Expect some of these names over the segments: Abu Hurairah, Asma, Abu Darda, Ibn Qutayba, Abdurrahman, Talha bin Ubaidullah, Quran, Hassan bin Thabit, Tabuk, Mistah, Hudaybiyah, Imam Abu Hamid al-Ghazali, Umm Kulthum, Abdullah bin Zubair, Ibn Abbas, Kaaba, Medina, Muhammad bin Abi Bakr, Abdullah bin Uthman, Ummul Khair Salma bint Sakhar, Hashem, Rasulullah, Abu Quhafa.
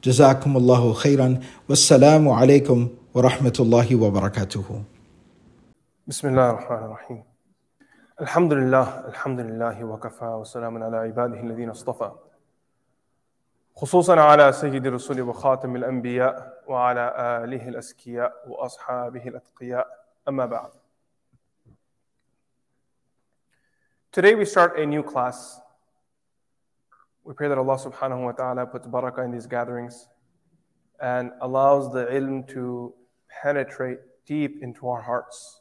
Jazakumullahu khairan. Wassalamu alaikum wa rahmatullahi wa barakatuhu. Bismillahir Rahmanir Rahim. Alhamdulillah wa kafa wa salamun ala ibadihi alladhina istafa. Khususan ala sayyidi rasuli wa khatamil anbiya wa ala alihi al-askiya wa ashabihi al-atqiya. Amma ba'd. Today we start a new class. We pray that Allah subhanahu wa ta'ala puts barakah in these gatherings and allows the ilm to penetrate deep into our hearts.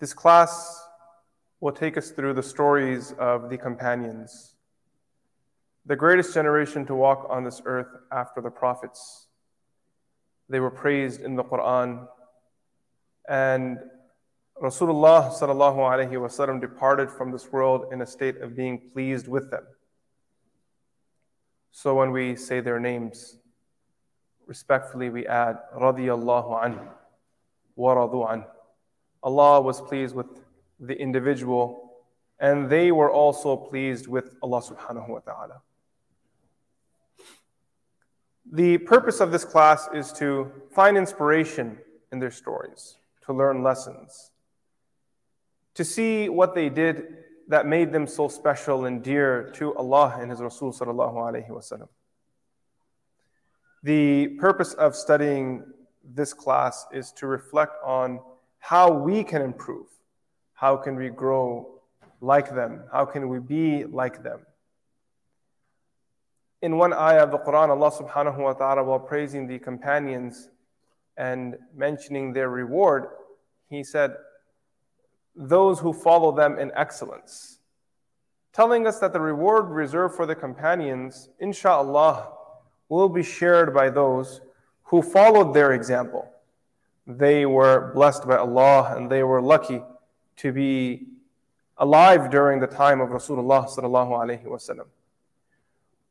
This class will take us through the stories of the companions, the greatest generation to walk on this earth after the prophets. They were praised in the Quran, and Rasulullah sallallahu alayhi wasallam departed from this world in a state of being pleased with them. So when we say their names, respectfully we add, radiyallahu anhu, wa radu anhu. Allah was pleased with the individual, and they were also pleased with Allah subhanahu wa ta'ala. The purpose of this class is to find inspiration in their stories, to learn lessons, to see what they did that made them so special and dear to Allah and His Rasul sallallahu alayhi wa sallam. The purpose of studying this class is to reflect on how we can improve, how can we grow like them, how can we be like them. In one ayah of the Quran, Allah subhanahu wa ta'ala, while praising the companions and mentioning their reward, He said, those who follow them in excellence, telling us that the reward reserved for the companions, inshallah, will be shared by those who followed their example. They were blessed by Allah and they were lucky to be alive during the time of Rasulullah sallallahu alaihi wasallam.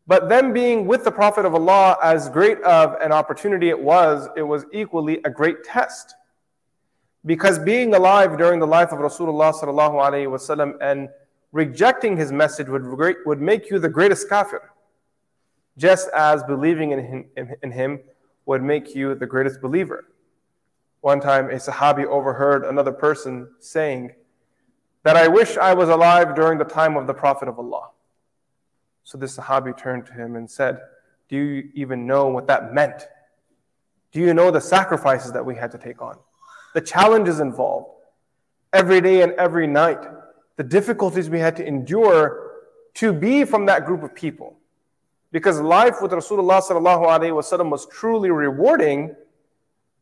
But them being with the Prophet of Allah, as great of an opportunity it was equally a great test. Because being alive during the life of Rasulullah sallallahu alaihi wasallam and rejecting his message would make you the greatest kafir, just as believing in him would make you the greatest believer. One time a sahabi overheard another person saying that, "I wish I was alive during the time of the Prophet of Allah." So this sahabi turned to him and said, "Do you even know what that meant? Do you know the sacrifices that we had to take on? The challenges involved, every day and every night, the difficulties we had to endure to be from that group of people." Because life with Rasulullah sallallahu alaihi wasallam was truly rewarding,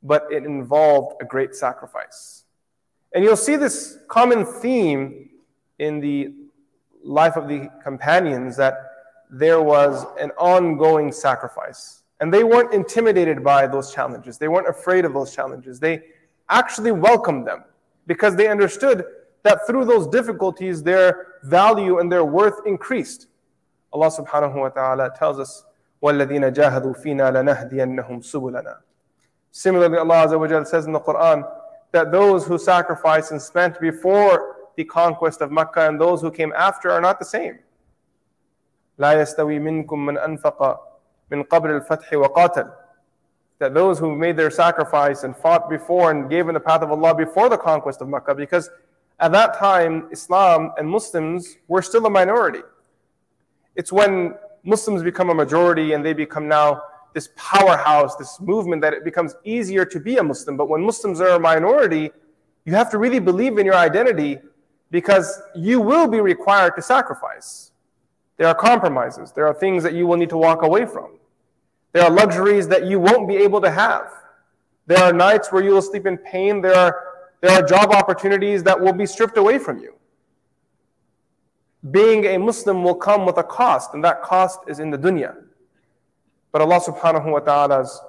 but it involved a great sacrifice. And you'll see this common theme in the life of the companions, that there was an ongoing sacrifice. And they weren't intimidated by those challenges. They weren't afraid of those challenges. They actually welcomed them, because they understood that through those difficulties their value and their worth increased. Allah subhanahu wa ta'ala tells us, وَالَّذِينَ جَاهَدُوا فِينَا لَنَهْدِيَنَّهُمْ سُبُلَنَا. Similarly, Allah Azza wa Jal says in the Quran that those who sacrificed and spent before the conquest of Makkah and those who came after are not the same. لَا يَسْتَوِي مِنْكُمْ مَنْ أَنْفَقَ مِنْ قَبْلِ الْفَتْحِ وَقَاتَلَ. That those who made their sacrifice and fought before and gave in the path of Allah before the conquest of Makkah, because at that time Islam and Muslims were still a minority. It's when Muslims become a majority and they become now this powerhouse, this movement, that it becomes easier to be a Muslim. But when Muslims are a minority, you have to really believe in your identity, because you will be required to sacrifice. There are compromises. There are things that you will need to walk away from. There are luxuries that you won't be able to have. There are nights where you will sleep in pain. There are job opportunities that will be stripped away from you. Being a Muslim will come with a cost, and that cost is in the dunya. But Allah subhanahu wa ta'ala's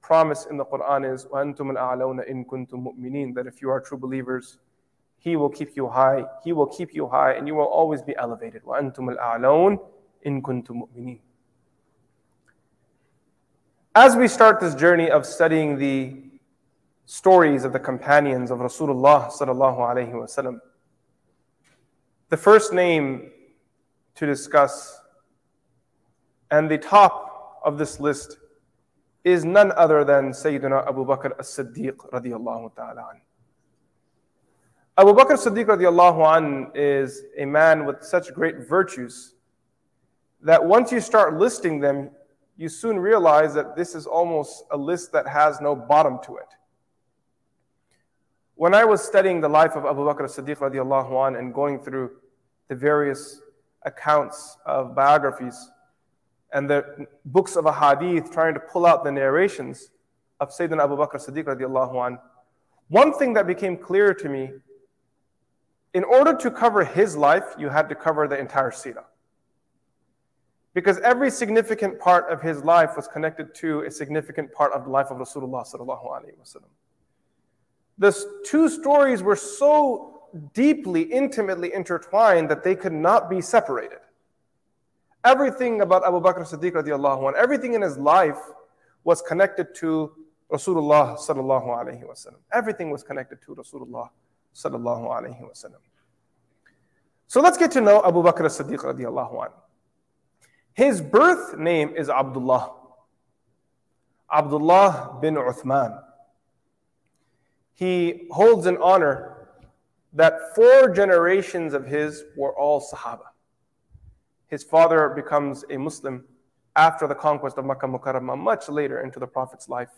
promise in the Quran is, وَأَنْتُمُ الْأَعْلَوْنَ إِن كُنْتُم مُؤْمِنِينَ, that if you are true believers, He will keep you high, He will keep you high, and you will always be elevated. وَأَنْتُمُ الْأَعْلَوْنَ إِن كُنْتُم مُؤْمِنِينَ. As we start this journey of studying the stories of the companions of Rasulullah sallallahu alaihi wasallam, the first name to discuss and the top of this list is none other than Sayyidina Abu Bakr as-Siddiq radiyallahu ta'ala an. Abu Bakr as-Siddiq radiyallahu an is a man with such great virtues that once you start listing them, you soon realize that this is almost a list that has no bottom to it. When I was studying the life of Abu Bakr as-Siddiq radiyallahu an and going through the various accounts of biographies and the books of ahadith, trying to pull out the narrations of Sayyidina Abu Bakr as-Siddiq radiyallahu an, one thing that became clear to me, in order to cover his life, you had to cover the entire seerah. Because every significant part of his life was connected to a significant part of the life of Rasulullah sallallahu alaihi wasallam. The two stories were so deeply, intimately intertwined that they could not be separated. Everything about Abu Bakr as-Siddiq radiyallahu anh, everything in his life was connected to Rasulullah sallallahu alaihi wasallam. Everything was connected to Rasulullah sallallahu alaihi wasallam. So let's get to know Abu Bakr as-Siddiq radiyallahu anh. His birth name is Abdullah, Abdullah bin Uthman. He holds an honor that four generations of his were all Sahaba. His father becomes a Muslim after the conquest of Makkah Mukarramah, much later into the Prophet's life.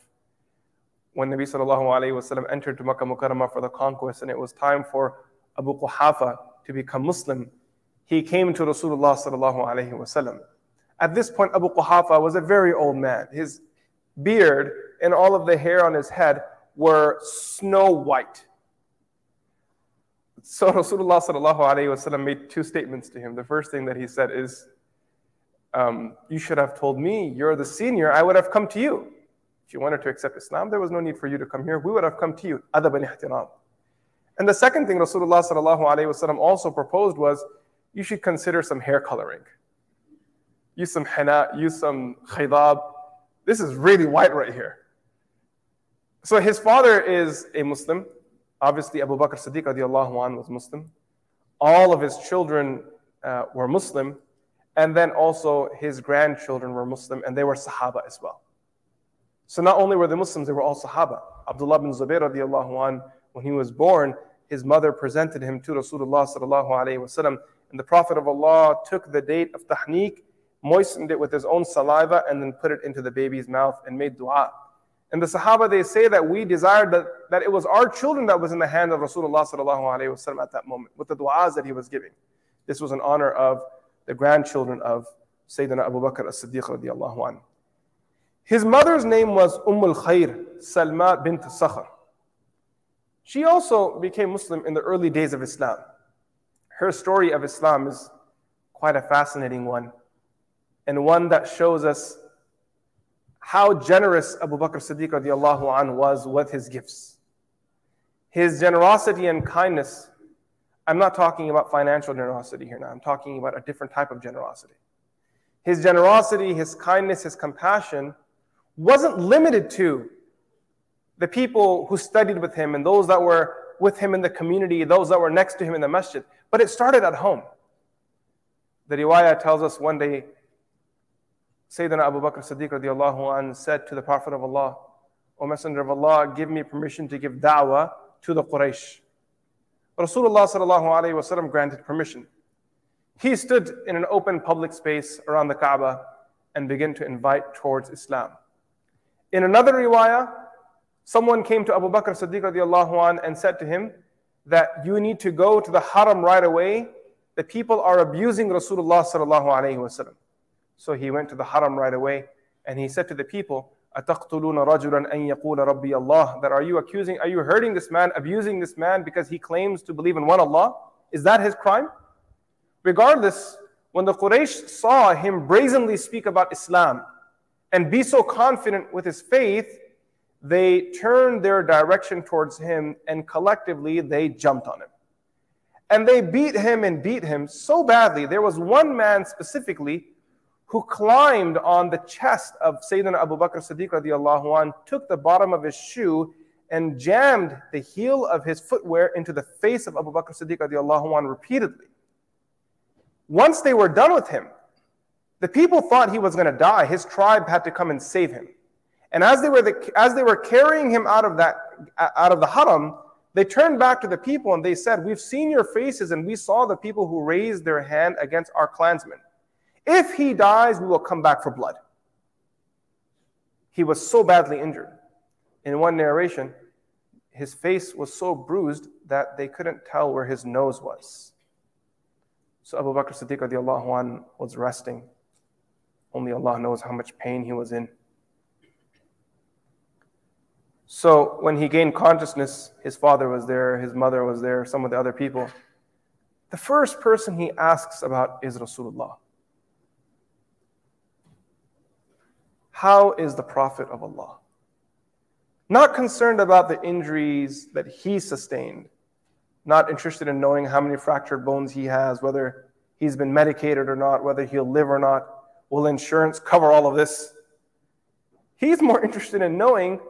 When Nabi sallallahu alaihi wasallam entered to Makkah Mukarramah for the conquest and it was time for Abu Quhafa to become Muslim, he came to Rasulullah sallallahu alaihi wasallam. At this point, Abu Quhafa was a very old man. His beard and all of the hair on his head were snow white. So Rasulullah sallallahu alaihi wasallam made two statements to him. The first thing that he said is, you should have told me, you're the senior, I would have come to you. If you wanted to accept Islam, there was no need for you to come here. We would have come to you. Adab and ihtiram. And the second thing Rasulullah sallallahu alaihi wasallam also proposed was, you should consider some hair coloring. Use some henna, use some khidab. This is really white right here. So his father is a Muslim. Obviously, Abu Bakr as-Siddiq radiyallahu anh was Muslim. All of his children were Muslim. And then also his grandchildren were Muslim, and they were Sahaba as well. So not only were they Muslims, they were all Sahaba. Abdullah bin Zubair radiyallahu anh, when he was born, his mother presented him to Rasulullah sallallahu alaihi wasallam. And the Prophet of Allah took the date of tahniq, moistened it with his own saliva, and then put it into the baby's mouth and made dua. And the Sahaba, they say that we desired that it was our children that was in the hand of Rasulullah sallallahu alaihi wasallam at that moment, with the du'as that he was giving. This was in honor of the grandchildren of Sayyidina Abu Bakr as-Siddiq radiyallahu anhu. His mother's name was Ummul Khair Salma bint Sakhar. She also became Muslim in the early days of Islam. Her story of Islam is quite a fascinating one, and one that shows us how generous Abu Bakr as-Siddiq radiyallahu anhu was with his gifts. His generosity and kindness, I'm not talking about financial generosity here now, I'm talking about a different type of generosity. His generosity, his kindness, his compassion wasn't limited to the people who studied with him and those that were with him in the community, those that were next to him in the masjid. But it started at home. The riwayah tells us one day, Sayyidina Abu Bakr as-Siddiq radiyallahu anhu said to the Prophet of Allah, O Messenger of Allah, give me permission to give da'wah to the Quraysh. Rasulullah sallallahu alaihi wasallam granted permission. He stood in an open public space around the Kaaba and begin to invite towards Islam. In another riwayah, someone came to Abu Bakr as-Siddiq radiallahu an and said to him that you need to go to the haram right away. The people are abusing Rasulullah sallallahu alayhi wasallam. So he went to the haram right away and he said to the people, أَتَقْتُلُونَ رَجُلًا أَن يَقُولَ رَبِّيَ اللَّهِ, that are you hurting this man, abusing this man because he claims to believe in one Allah? Is that his crime? Regardless, when the Quraysh saw him brazenly speak about Islam and be so confident with his faith, they turned their direction towards him and collectively they jumped on him. And they beat him so badly. There was one man specifically who climbed on the chest of Sayyidina Abu Bakr as-Siddiq radiallahu anh, took the bottom of his shoe and jammed the heel of his footwear into the face of Abu Bakr as-Siddiq radiallahu anh repeatedly. Once they were done with him, the people thought he was going to die. His tribe had to come and save him. And as they were carrying him out of the haram, they turned back to the people and they said, "We've seen your faces and we saw the people who raised their hand against our clansmen. If he dies, we will come back for blood." He was so badly injured. In one narration, his face was so bruised that they couldn't tell where his nose was. So Abu Bakr as-Siddiq radiallahu anh was resting. Only Allah knows how much pain he was in. So when he gained consciousness, his father was there, his mother was there, some of the other people. The first person he asks about is Rasulullah. How is the Prophet of Allah? Not concerned about the injuries that he sustained. Not interested in knowing how many fractured bones he has, whether he's been medicated or not, whether he'll live or not. Will insurance cover all of this? He's more interested in knowing,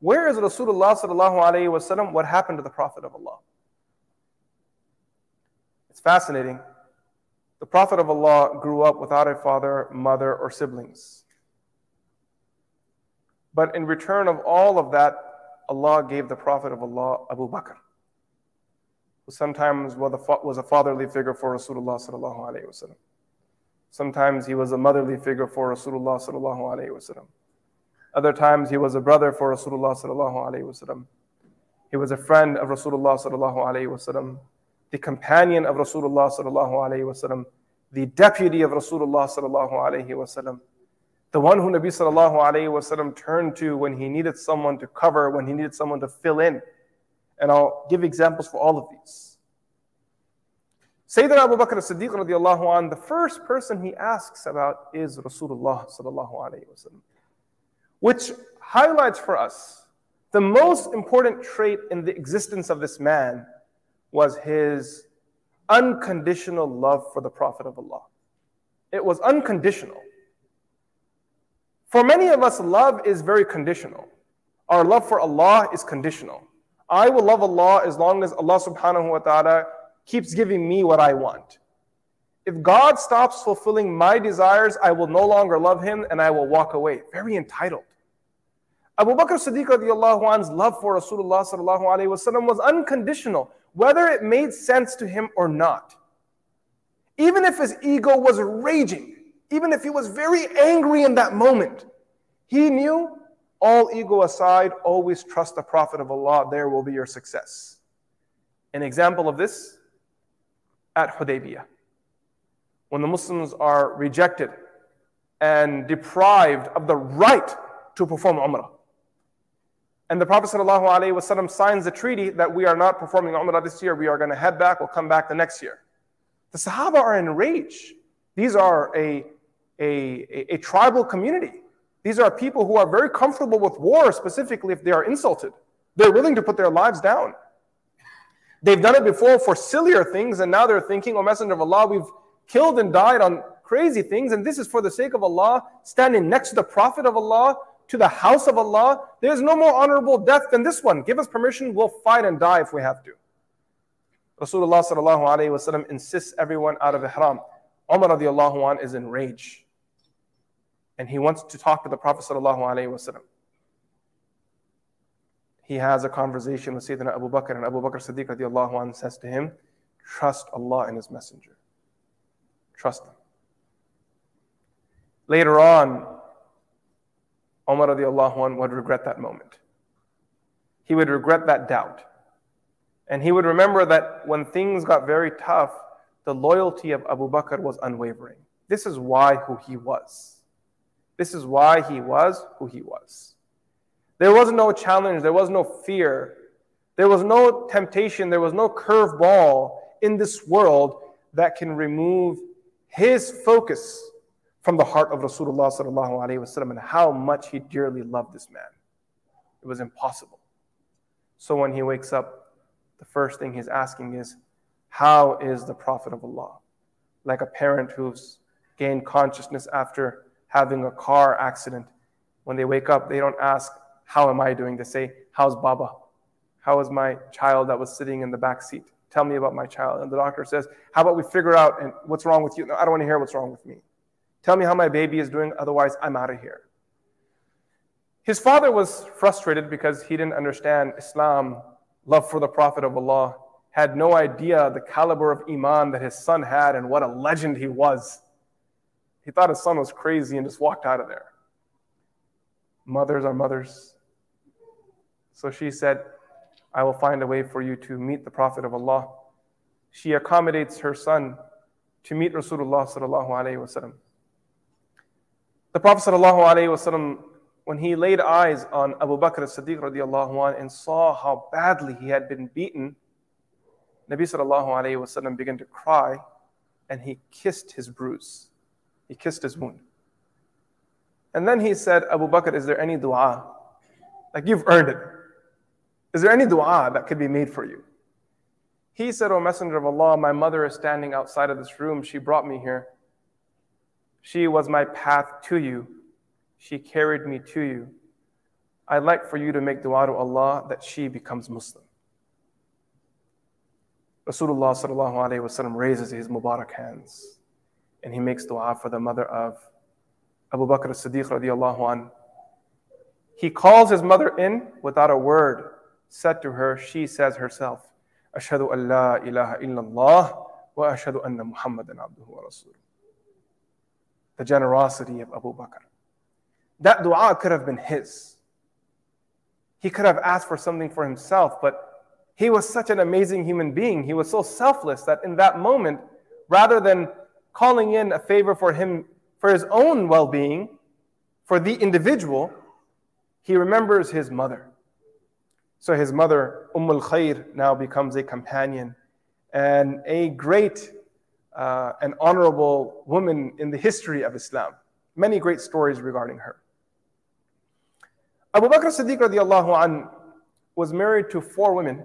where is Rasulullah sallallahu alayhi wasallam? What happened to the Prophet of Allah? It's fascinating. The Prophet of Allah grew up without a father, mother, or siblings. But in return of all of that, Allah gave the Prophet of Allah Abu Bakr, who sometimes was a fatherly figure for Rasulullah sallallahu alayhi wasallam. Sometimes he was a motherly figure for Rasulullah sallallahu alayhi wasallam. Other times he was a brother for Rasulullah sallallahu alayhi wasallam. He was a friend of Rasulullah sallallahu alayhi wasallam, the companion of Rasulullah sallallahu alayhi wasallam, the deputy of Rasulullah sallallahu alayhi wasallam. The one who Nabi sallallahu alayhi wasallam turned to when he needed someone to cover, when he needed someone to fill in. And I'll give examples for all of these. Sayyidina Abu Bakr as-Siddiq radiallahu an, the first person he asks about is Rasulullah sallallahu alayhi wasallam, which highlights for us the most important trait in the existence of this man was his unconditional love for the Prophet of Allah. It was unconditional. For many of us, love is very conditional. Our love for Allah is conditional. I will love Allah as long as Allah subhanahu wa ta'ala keeps giving me what I want. If God stops fulfilling my desires, I will no longer love him and I will walk away. Very entitled. Abu Bakr as-Siddiq radiallahu anhu's love for Rasulullah sallallahu alayhi wasallam was unconditional, whether it made sense to him or not. Even if his ego was raging, even if he was very angry in that moment, he knew, all ego aside, always trust the Prophet of Allah, there will be your success. An example of this, at Hudaybiyah, when the Muslims are rejected and deprived of the right to perform Umrah. And the Prophet ﷺ signs the treaty that we are not performing Umrah this year, we are going to head back, we'll come back the next year. The Sahaba are enraged. These are a tribal community. These are people who are very comfortable with war, specifically if they are insulted. They're willing to put their lives down. They've done it before for sillier things, and now they're thinking, "O Messenger of Allah, we've killed and died on crazy things, and this is for the sake of Allah, standing next to the Prophet of Allah, to the house of Allah. There's no more honorable death than this one. Give us permission, we'll fight and die if we have to." Rasulullah sallallahu alayhi wasallam insists everyone out of ihram. Umar radiallahu an is enraged. And he wants to talk to the Prophet sallallahu alayhi wasallam. He has a conversation with Sayyidina Abu Bakr, and Abu Bakr as-Siddiq radiallahu anhu says to him, "Trust Allah and His Messenger. Trust them." Later on, Umar radiallahu anhu would regret that moment. He would regret that doubt. And he would remember that when things got very tough, the loyalty of Abu Bakr was unwavering. This is why who he was. This is why he was who he was. There was no challenge. There was no fear. There was no temptation. There was no curveball in this world that can remove his focus from the heart of Rasulullah sallallahu alaihi wasallam and how much he dearly loved this man. It was impossible. So when he wakes up, the first thing he's asking is, how is the Prophet of Allah? Like a parent who's gained consciousness after having a car accident. When they wake up, they don't ask, how am I doing? They say, how's Baba? How is my child that was sitting in the back seat? Tell me about my child. And the doctor says, how about we figure out and what's wrong with you? No, I don't want to hear what's wrong with me. Tell me how my baby is doing, otherwise I'm out of here. His father was frustrated because he didn't understand Islam, love for the Prophet of Allah, had no idea the caliber of iman that his son had and what a legend he was. He thought his son was crazy and just walked out of there. Mothers are mothers. So she said, I will find a way for you to meet the Prophet of Allah. She accommodates her son to meet Rasulullah sallallahu alaihi wasallam. The Prophet sallallahu alaihi wasallam, when he laid eyes on Abu Bakr as-Siddiq radiallahu anh and saw how badly he had been beaten, Nabi sallallahu alaihi wasallam began to cry and he kissed his bruise. He kissed his wound. And then he said, Abu Bakr, is there any dua? Like, you've earned it. Is there any dua that could be made for you? He said, O Messenger of Allah, my mother is standing outside of this room. She brought me here. She was my path to you. She carried me to you. I'd like for you to make dua to Allah that she becomes Muslim. Rasulullah sallallahu alaihi wasallam raises his Mubarak hands. And he makes dua for the mother of Abu Bakr as-Siddiq radiallahu an. He calls his mother in without a word said to her. She says herself, Ashhadu an la ilaha illallah wa ashhadu anna Muhammadan abduhu wa rasuluh. The generosity of Abu Bakr. That dua could have been his. He could have asked for something for himself, but he was such an amazing human being. He was so selfless that in that moment, rather than calling in a favor for him, for his own well-being, for the individual, he remembers his mother. So his mother, Ummul Khair, now becomes a companion and a great and honorable woman in the history of Islam. Many great stories regarding her. Abu Bakr as-Siddiq radiallahu an was married to 4 women,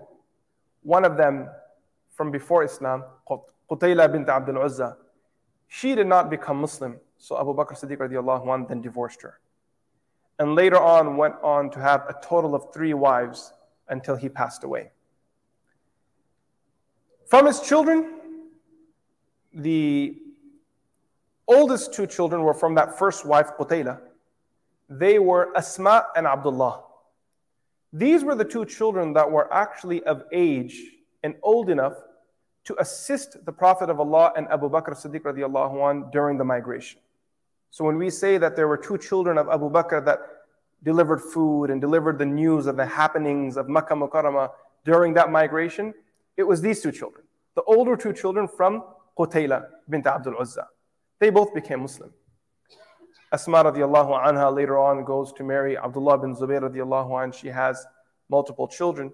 one of them from before Islam, Qutayla bint Abdul Uzzah. She did not become Muslim, so Abu Bakr as-Siddiq radiallahu anh then divorced her. And later on went on to have a total of 3 wives until he passed away. From his children, the oldest 2 children were from that first wife, Qutayla. They were Asma and Abdullah. These were the 2 children that were actually of age and old enough to assist the Prophet of Allah and Abu Bakr as-Siddiq radiallahu anhu during the migration. So when we say that there were 2 children of Abu Bakr that delivered food and delivered the news of the happenings of Makkah Mukarramah during that migration, it was these 2 children. The older 2 children from Qutayla bint Abdul Uzzah. They both became Muslim. Asma radiallahu anha later on goes to marry Abdullah bin Zubair radiallahu anhu. She has multiple children.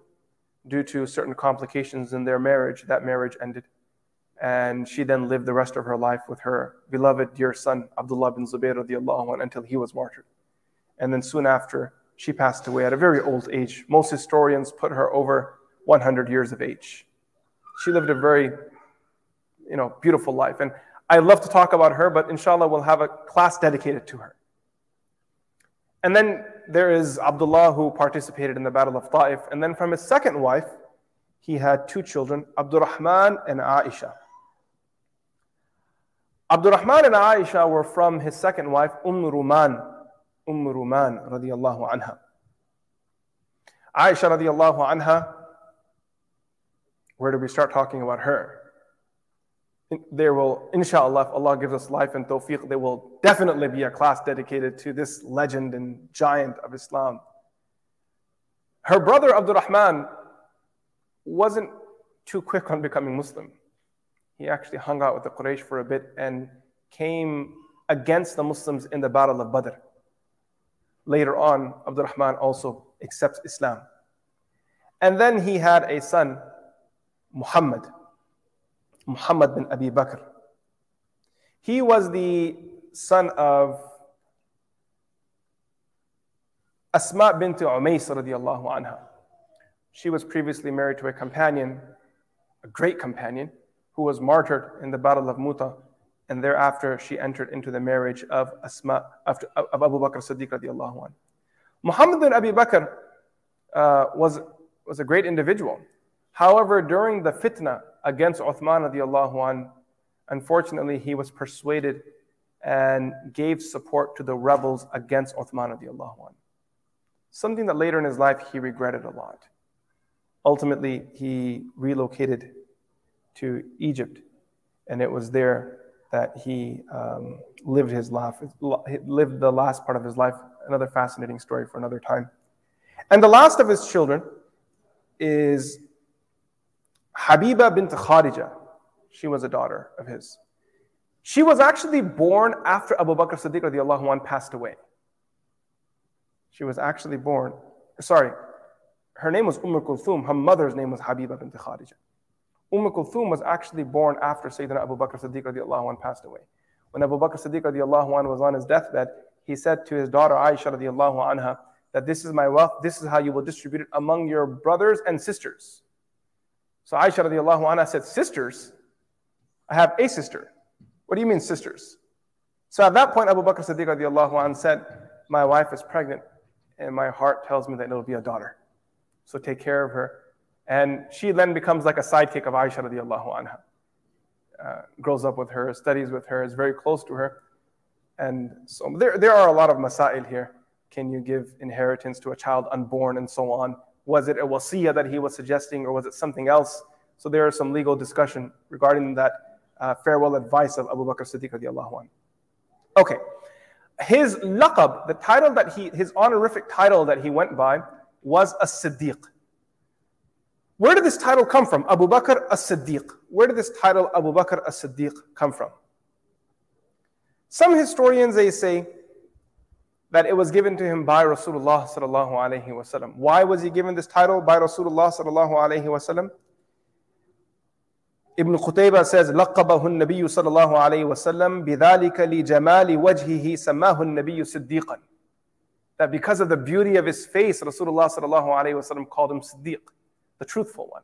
Due to certain complications in their marriage, that marriage ended. And she then lived the rest of her life with her beloved dear son, Abdullah bin Zubair radiallahu anh, until he was martyred. And then soon after, she passed away at a very old age. Most historians put her over 100 years of age. She lived a very, beautiful life. And I love to talk about her, but inshallah, we'll have a class dedicated to her. And then there is Abdullah, who participated in the Battle of Ta'if. And then from his second wife, he had 2 children, Abdurrahman and Aisha. Abdurrahman and Aisha were from his second wife, Umm Ruman radiallahu anha. Aisha radiallahu anha, where do we start talking about her? there will, inshallah, if Allah gives us life and tawfiq, there will definitely be a class dedicated to this legend and giant of Islam. Her brother Abdurrahman wasn't too quick on becoming Muslim. He actually hung out with the Quraysh for a bit and came against the Muslims in the Battle of Badr. Later on, Abdurrahman also accepts Islam. And then he had a son, Muhammad. Muhammad bin Abi Bakr. He was the son of Asma bint Umays radiallahu anha. She was previously married to a companion, a great companion, who was martyred in the Battle of Muta, and thereafter she entered into the marriage of Asma of Abu Bakr as-Siddiq radiallahu anhu. Muhammad bin Abi Bakr was a great individual. However, during the fitna against Uthman radiallahu anhu, unfortunately he was persuaded and gave support to the rebels against Uthman radiallahu anhu. Something that later in his life he regretted a lot. Ultimately, he relocated to Egypt, and it was there that he lived the last part of his life. Another fascinating story for another time. And the last of his children is Habiba bint Khadija. She was a daughter of his. She was actually born after Abu Bakr as-Siddiq radiallahu anhu passed away. She was actually born, sorry, her name was Umm Kulthum. Her mother's name was Habiba bint Khadija. Umm Kulthum was actually born after Sayyidina Abu Bakr as-Siddiq radiallahu anhu passed away. When Abu Bakr as-Siddiq radiallahu anhu was on his deathbed, he said to his daughter Aisha radiallahu anha that this is my wealth, this is how you will distribute it among your brothers and sisters. So Aisha radiallahu anha said, sisters? I have a sister. What do you mean sisters? So at that point Abu Bakr as-Siddiq radiallahu anhu said, my wife is pregnant and my heart tells me that it will be a daughter. So take care of her. And she then becomes like a sidekick of Aisha radiallahu anha. Grows up with her, studies with her, is very close to her. And so there are a lot of masail here. Can you give inheritance to a child unborn and so on? Was it a wasiyah that he was suggesting or was it something else? So there is some legal discussion regarding that farewell advice of Abu Bakr as-Siddiq radiallahu anhu. Okay. His laqab, the title that his honorific title that he went by was as-Siddiq. Where did this title come from? Abu Bakr as-Siddiq. Where did this title Abu Bakr as-Siddiq come from? Some historians, they say that it was given to him by Rasulullah sallallahu alaihi wasallam. Why was he given this title by Rasulullah sallallahu alaihi wasallam? Ibn Qutayba says, لَقَّبَهُ النَّبِيُّ صَلَى اللَّهُ عَلَيْهِ وَسَلَّمْ بِذَلِكَ لِجَمَالِ وَجْهِهِ سَمَّاهُ النَّبِيُّ صِدِّيقًا. That because of the beauty of his face, Rasulullah sallallahu alaihi wasallam called him Siddiq, the truthful one.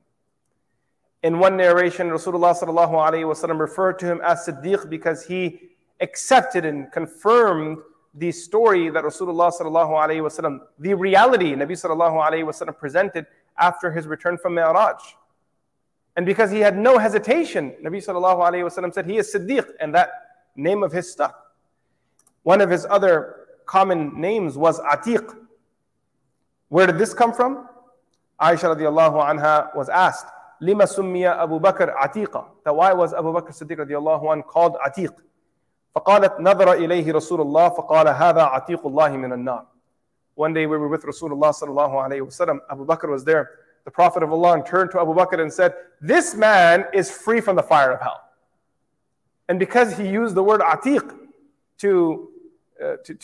In one narration, Rasulullah sallallahu alaihi wasallam referred to him as Siddiq because he accepted and confirmed the story that Rasulullah sallallahu alaihi wasallam, the reality Nabi sallallahu alaihi wasallam presented after his return from Mi'raj. And because he had no hesitation, Nabi sallallahu alayhi wa sallam said, he is Siddiq, and that name of his stuck. One of his other common names was Atiq. Where did this come from? Aisha radiallahu anha was asked, Lima summiya Abu Bakr Atiqa? That why was Abu Bakr Siddiq radiallahu anhu called Atiq? فَقَالَتْ نَظَرَ إِلَيْهِ رَسُولُ اللَّهِ فَقَالَ هَذَا عَتِيقُ اللَّهِ مِنَ النَّارِ. One day we were with Rasulullah sallallahu alayhi wa sallam. Abu Bakr was there. The Prophet of Allah turned to Abu Bakr and said, this man is free from the fire of hell. And because he used the word Atiq to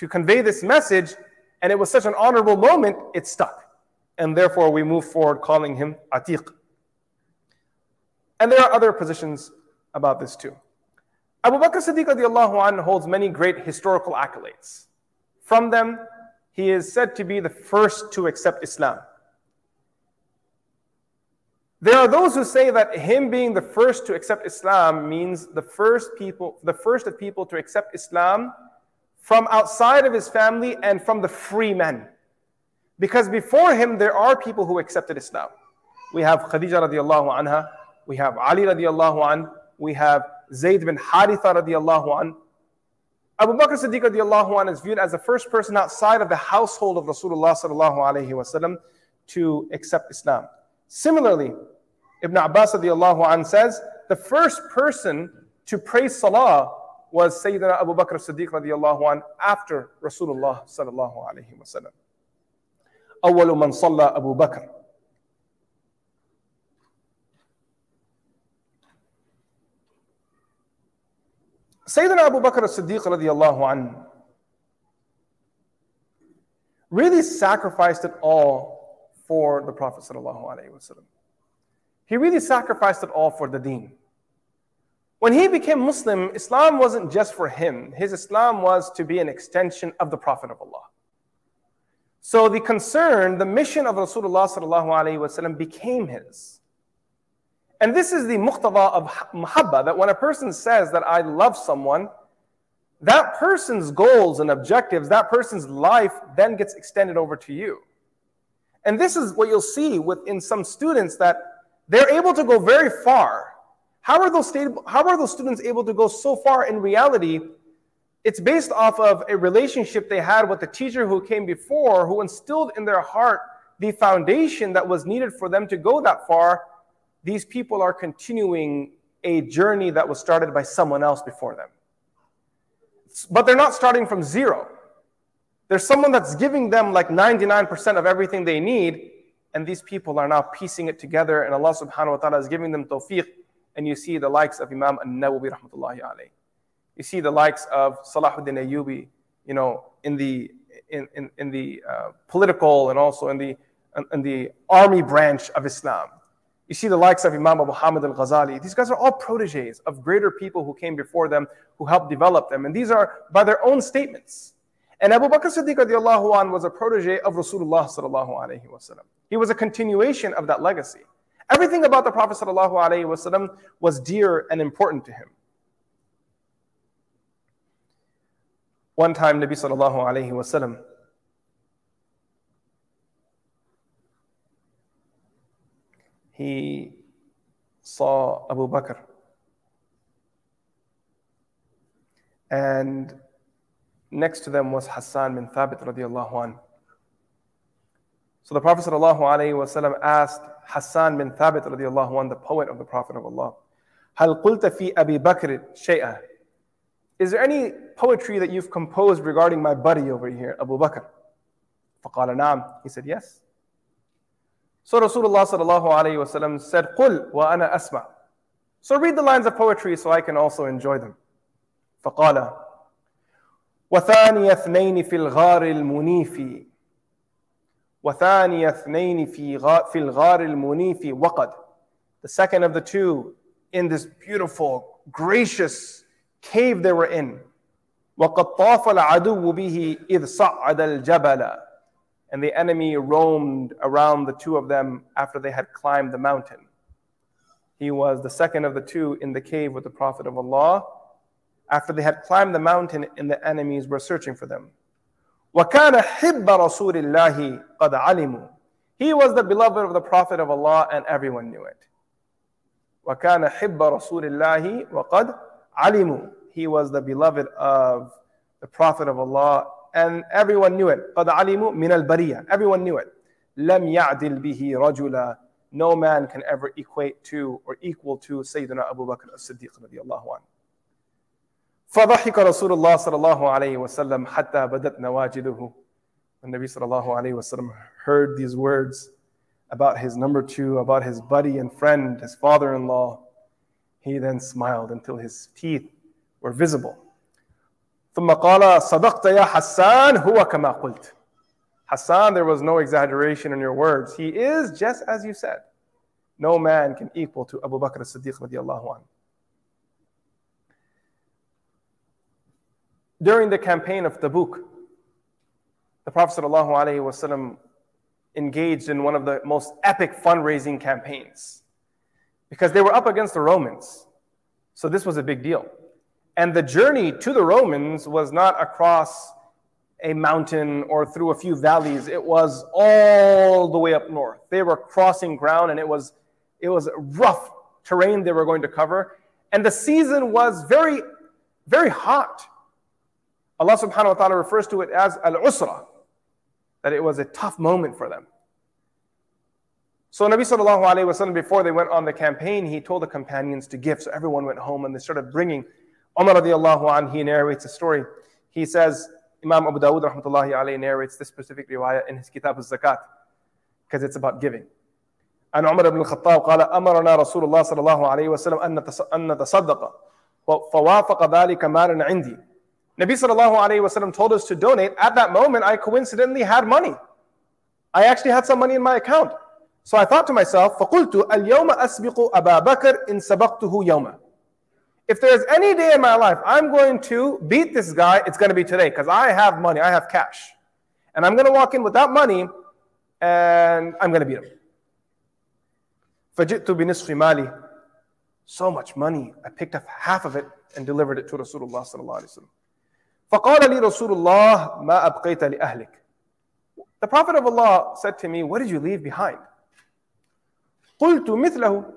convey this message, and it was such an honorable moment, it stuck. And therefore we move forward calling him Atiq. And there are other positions about this too. Abu Bakr as-Siddiq radiallahu anhu holds many great historical accolades. From them, he is said to be the first to accept Islam. There are those who say that him being the first to accept Islam means the first of people to accept Islam from outside of his family and from the free men. Because before him, there are people who accepted Islam. We have Khadija radiallahu anha, we have Ali radiallahu anhu, we have Zaid bin Haritha radiallahu anhu. Abu Bakr as-Siddiq radiallahu anhu is viewed as the first person outside of the household of Rasulullah sallallahu alaihi wasallam to accept Islam. Similarly, Ibn Abbas radiallahu anhu says, the first person to pray salah was Sayyidina Abu Bakr as-Siddiq radiyallahu an after Rasulullah sallallahu alayhi wa sallam. أول من صلى أبو بكر. Sayyidina Abu Bakr as-Siddiq radiyallahu an really sacrificed it all for the Prophet sallallahu alayhi wa sallam. He really sacrificed it all for the deen. When he became Muslim, Islam wasn't just for him. His Islam was to be an extension of the Prophet of Allah. So the concern, the mission of Rasulullah sallallahu alayhi wa sallam became his. And this is the muqtada of muhabba, that when a person says that I love someone, that person's goals and objectives, that person's life then gets extended over to you. And this is what you'll see within some students, that they're able to go very far. How are those students able to go so far? In reality, it's based off of a relationship they had with the teacher who came before, who instilled in their heart the foundation that was needed for them to go that far. These people are continuing a journey that was started by someone else before them. But they're not starting from zero. There's someone that's giving them like 99% of everything they need, and these people are now piecing it together, and Allah subhanahu wa ta'ala is giving them tawfiq. And you see the likes of Imam An-Nawawi rahmatullahi alayh. You see the likes of Salahuddin Ayyubi, you know, in the political and also in the army branch of Islam. You see the likes of Imam Abu Hamid al-Ghazali. These guys are all proteges of greater people who came before them, who helped develop them. And these are by their own statements. And Abu Bakr as-Siddiq radiyallahu anhu was a protege of Rasulullah sallallahu alayhi wa sallam. He was a continuation of that legacy. Everything about the Prophet ﷺ was dear and important to him. One time, Nabi ﷺ he saw Abu Bakr, and next to them was Hassan bin Thabit radiyallahu anhu. So the Prophet ﷺ asked Hassan bin Thabit radiyallahu anhu, the poet of the Prophet of Allah, "Hal qulta fi Abi Bakr shay'a?" Is there any poetry that you've composed regarding my buddy over here, Abu Bakr? فَقَالَ نَعَمْ. He said, yes. So Rasulullah ﷺ said, "Qul wa ana asma." So read the lines of poetry so I can also enjoy them. فَقَالَ وَثَانِيَ اثْنَيْنِ فِي الْغَارِ الْمُنِيفِ وَثَانِيَ اثْنَيْنِ فِي الْغَارِ الْمُنِيفِ وَقَدْ. The second of the two in this beautiful, gracious cave they were in. وَقَدْ طَافَ الْعَدُوُّ بِهِ إِذْ صَعَّدَ الْجَبَلَ. And the enemy roamed around the two of them after they had climbed the mountain. He was the second of the two in the cave with the Prophet of Allah after they had climbed the mountain and the enemies were searching for them. وَكَانَ حِبَّ رَسُولِ اللَّهِ قَدْ عَلِمُوا. He was the beloved of the Prophet of Allah and everyone knew it. وَكَانَ حِبَّ رَسُولِ اللَّهِ وَقَدْ عَلِمُوا. He was the beloved of the Prophet of Allah and everyone knew it. قَدْ عَلِمُوا مِنَ الْبَرِيَّةِ. Everyone knew it. لَمْ يَعْدِلْ بِهِ رَجُلًا. No man can ever equate to or equal to Sayyidina Abu Bakr as-Siddiq radiyallahu anhu. فَضَحِكَ رَسُولُ اللَّهِ صَلَى اللَّهُ عَلَيْهِ وَسَلَّمْ حَتَّى بَدَتْ نَوَاجِدُهُ. When Nabi sallallahu alayhi wasallam heard these words about his number two, about his buddy and friend, his father-in-law, he then smiled until his teeth were visible. ثُمَّ قَالَ صَدَقْتَ يَا حَسَّانَ هُوَ كَمَا قُلْتَ. Hassan, there was no exaggeration in your words. He is just as you said. No man can equal to Abu Bakr as-Siddiq radiyallahu anhu. During the campaign of Tabuk, the Prophet ﷺ engaged in one of the most epic fundraising campaigns because they were up against the Romans. So this was a big deal. And the journey to the Romans was not across a mountain or through a few valleys. It was all the way up north. They were crossing ground and it was rough terrain they were going to cover. And the season was very, very hot. Allah subhanahu wa ta'ala refers to it as al-usra, that it was a tough moment for them. So Nabi sallallahu alayhi wa sallam, before they went on the campaign, he told the companions to give. So everyone went home and they started bringing. Umar radiallahu anhu, he narrates a story. He says, Imam Abu Dawud rahmatullahi alayhi narrates this specific riwayah in his Kitab al-Zakat, because it's about giving. And Umar ibn al-Khattab قال أمرنا رسول الله صلى الله عليه وسلم أن نتصدق فوافق ذلك مالا عندي. Nabi sallallahu alayhi wa sallam told us to donate. At that moment, I coincidentally had money. I actually had some money in my account. So I thought to myself, فَقُلْتُ الْيَوْمَ أَسْبِقُ أَبَا بَكْرٍ إِنْ سَبَقْتُهُ يَوْمًا. If there is any day in my life I'm going to beat this guy, it's going to be today, because I have money, I have cash. And I'm going to walk in with that money, and I'm going to beat him. فَجِئْتُ بِنِصْفِ مَالِي. So much money, I picked up half of it and delivered it to Rasulullah sallallahu alayhi wa sallam. فَقَالَ لِي رَسُولُ اللَّهِ مَا أَبْقَيْتَ لِأَهْلِكَ. The Prophet of Allah said to me, what did you leave behind? قُلْتُ مِثْلَهُ.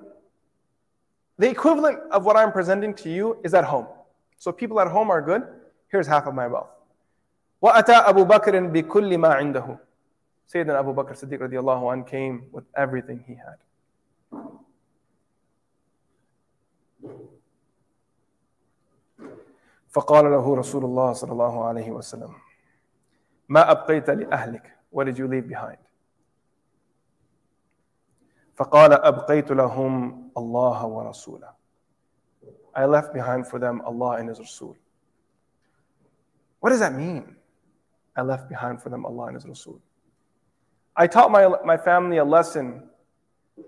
The equivalent of what I'm presenting to you is at home. So people at home are good. Here's half of my wealth. وَأَتَى أَبُو بَكْرٍ بِكُلِّ مَا عِنْدَهُ. Sayyidina Abu Bakr as-Siddiq radiallahu anhu came with everything he had. فَقَالَ لَهُ رَسُولُ اللَّهِ صَلَى اللَّهُ عَلَيْهِ وَسَلَّمَ مَا أَبْقَيْتَ لِأَهْلِكَ. What did you leave behind? فَقَالَ أَبْقَيْتُ لَهُمْ اللَّهَ وَرَسُولَهُ. I left behind for them Allah and His Rasul. What does that mean? I left behind for them Allah and His Rasul. I taught my family a lesson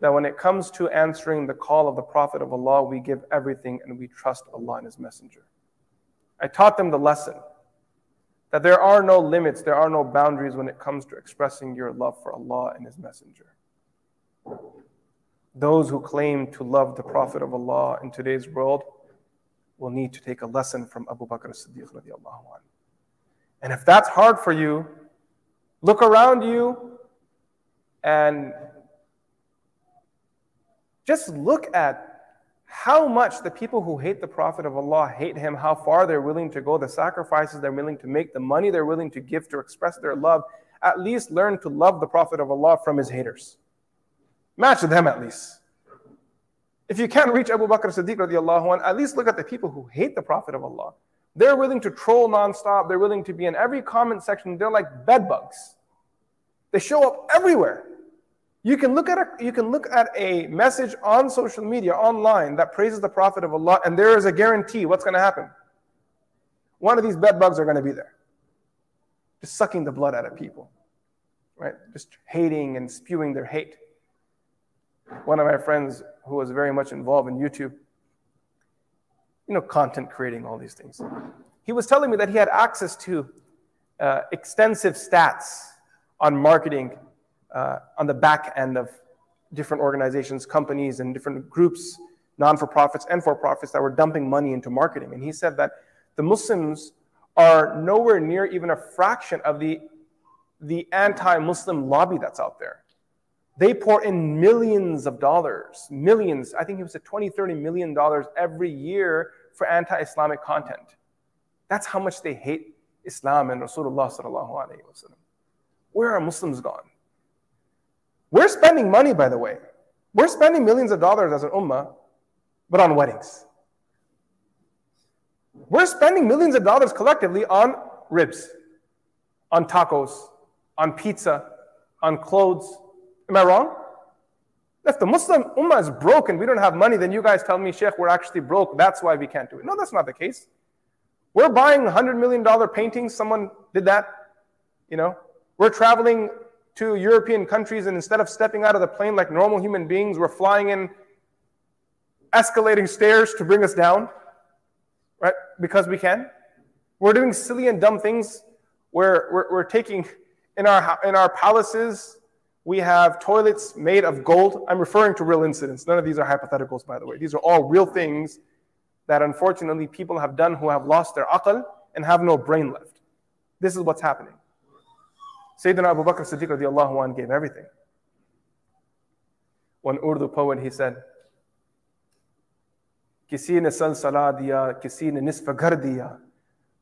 that when it comes to answering the call of the Prophet of Allah, we give everything and we trust Allah and His Messenger. I taught them the lesson that there are no limits, there are no boundaries when it comes to expressing your love for Allah and His Messenger. Those who claim to love the Prophet of Allah in today's world will need to take a lesson from Abu Bakr as-Siddiq radiallahu anhu. And if that's hard for you, look around you and just look at how much the people who hate the Prophet of Allah hate him, how far they're willing to go, the sacrifices they're willing to make, the money they're willing to give to express their love. At least learn to love the Prophet of Allah from his haters. Match them at least. If you can't reach Abu Bakr as-Siddiq radiallahu anhu, at least look at the people who hate the Prophet of Allah. They're willing to troll non-stop. They're willing to be in every comment section. They're like bedbugs. They show up everywhere. You can look at a message on social media, online, that praises the Prophet of Allah, and there is a guarantee what's going to happen. One of these bedbugs are going to be there, just sucking the blood out of people, right? Just hating and spewing their hate. One of my friends who was very much involved in YouTube, content creating, all these things. He was telling me that he had access to extensive stats on marketing on the back end of different organizations, companies, and different groups, non-for-profits and for-profits that were dumping money into marketing. And he said that the Muslims are nowhere near even a fraction of the anti-Muslim lobby that's out there. They pour in millions of dollars, millions, I think it was $20-30 million every year for anti-Islamic content. That's how much they hate Islam and Rasulullah sallallahu alayhi wa sallam. Where are Muslims gone? We're spending money, by the way. We're spending millions of dollars as an ummah, but on weddings. We're spending millions of dollars collectively on ribs, on tacos, on pizza, on clothes. Am I wrong? If the Muslim ummah is broke and we don't have money, then you guys tell me, Sheikh, we're actually broke. That's why we can't do it. No, that's not the case. We're buying $100 million paintings. Someone did that. We're traveling to European countries, and instead of stepping out of the plane like normal human beings, we're flying in escalating stairs to bring us down, right? Because we can. We're doing silly and dumb things. We're taking in our palaces. We have toilets made of gold. I'm referring to real incidents. None of these are hypotheticals, by the way. These are all real things that unfortunately people have done who have lost their aql and have no brain left. This is what's happening. Sayyidina Abu Bakr as-Siddiq radiallahu anhu gave everything. One Urdu poet, he said, Kisi ne salsala diya, kisi ne nisfa ghar diya.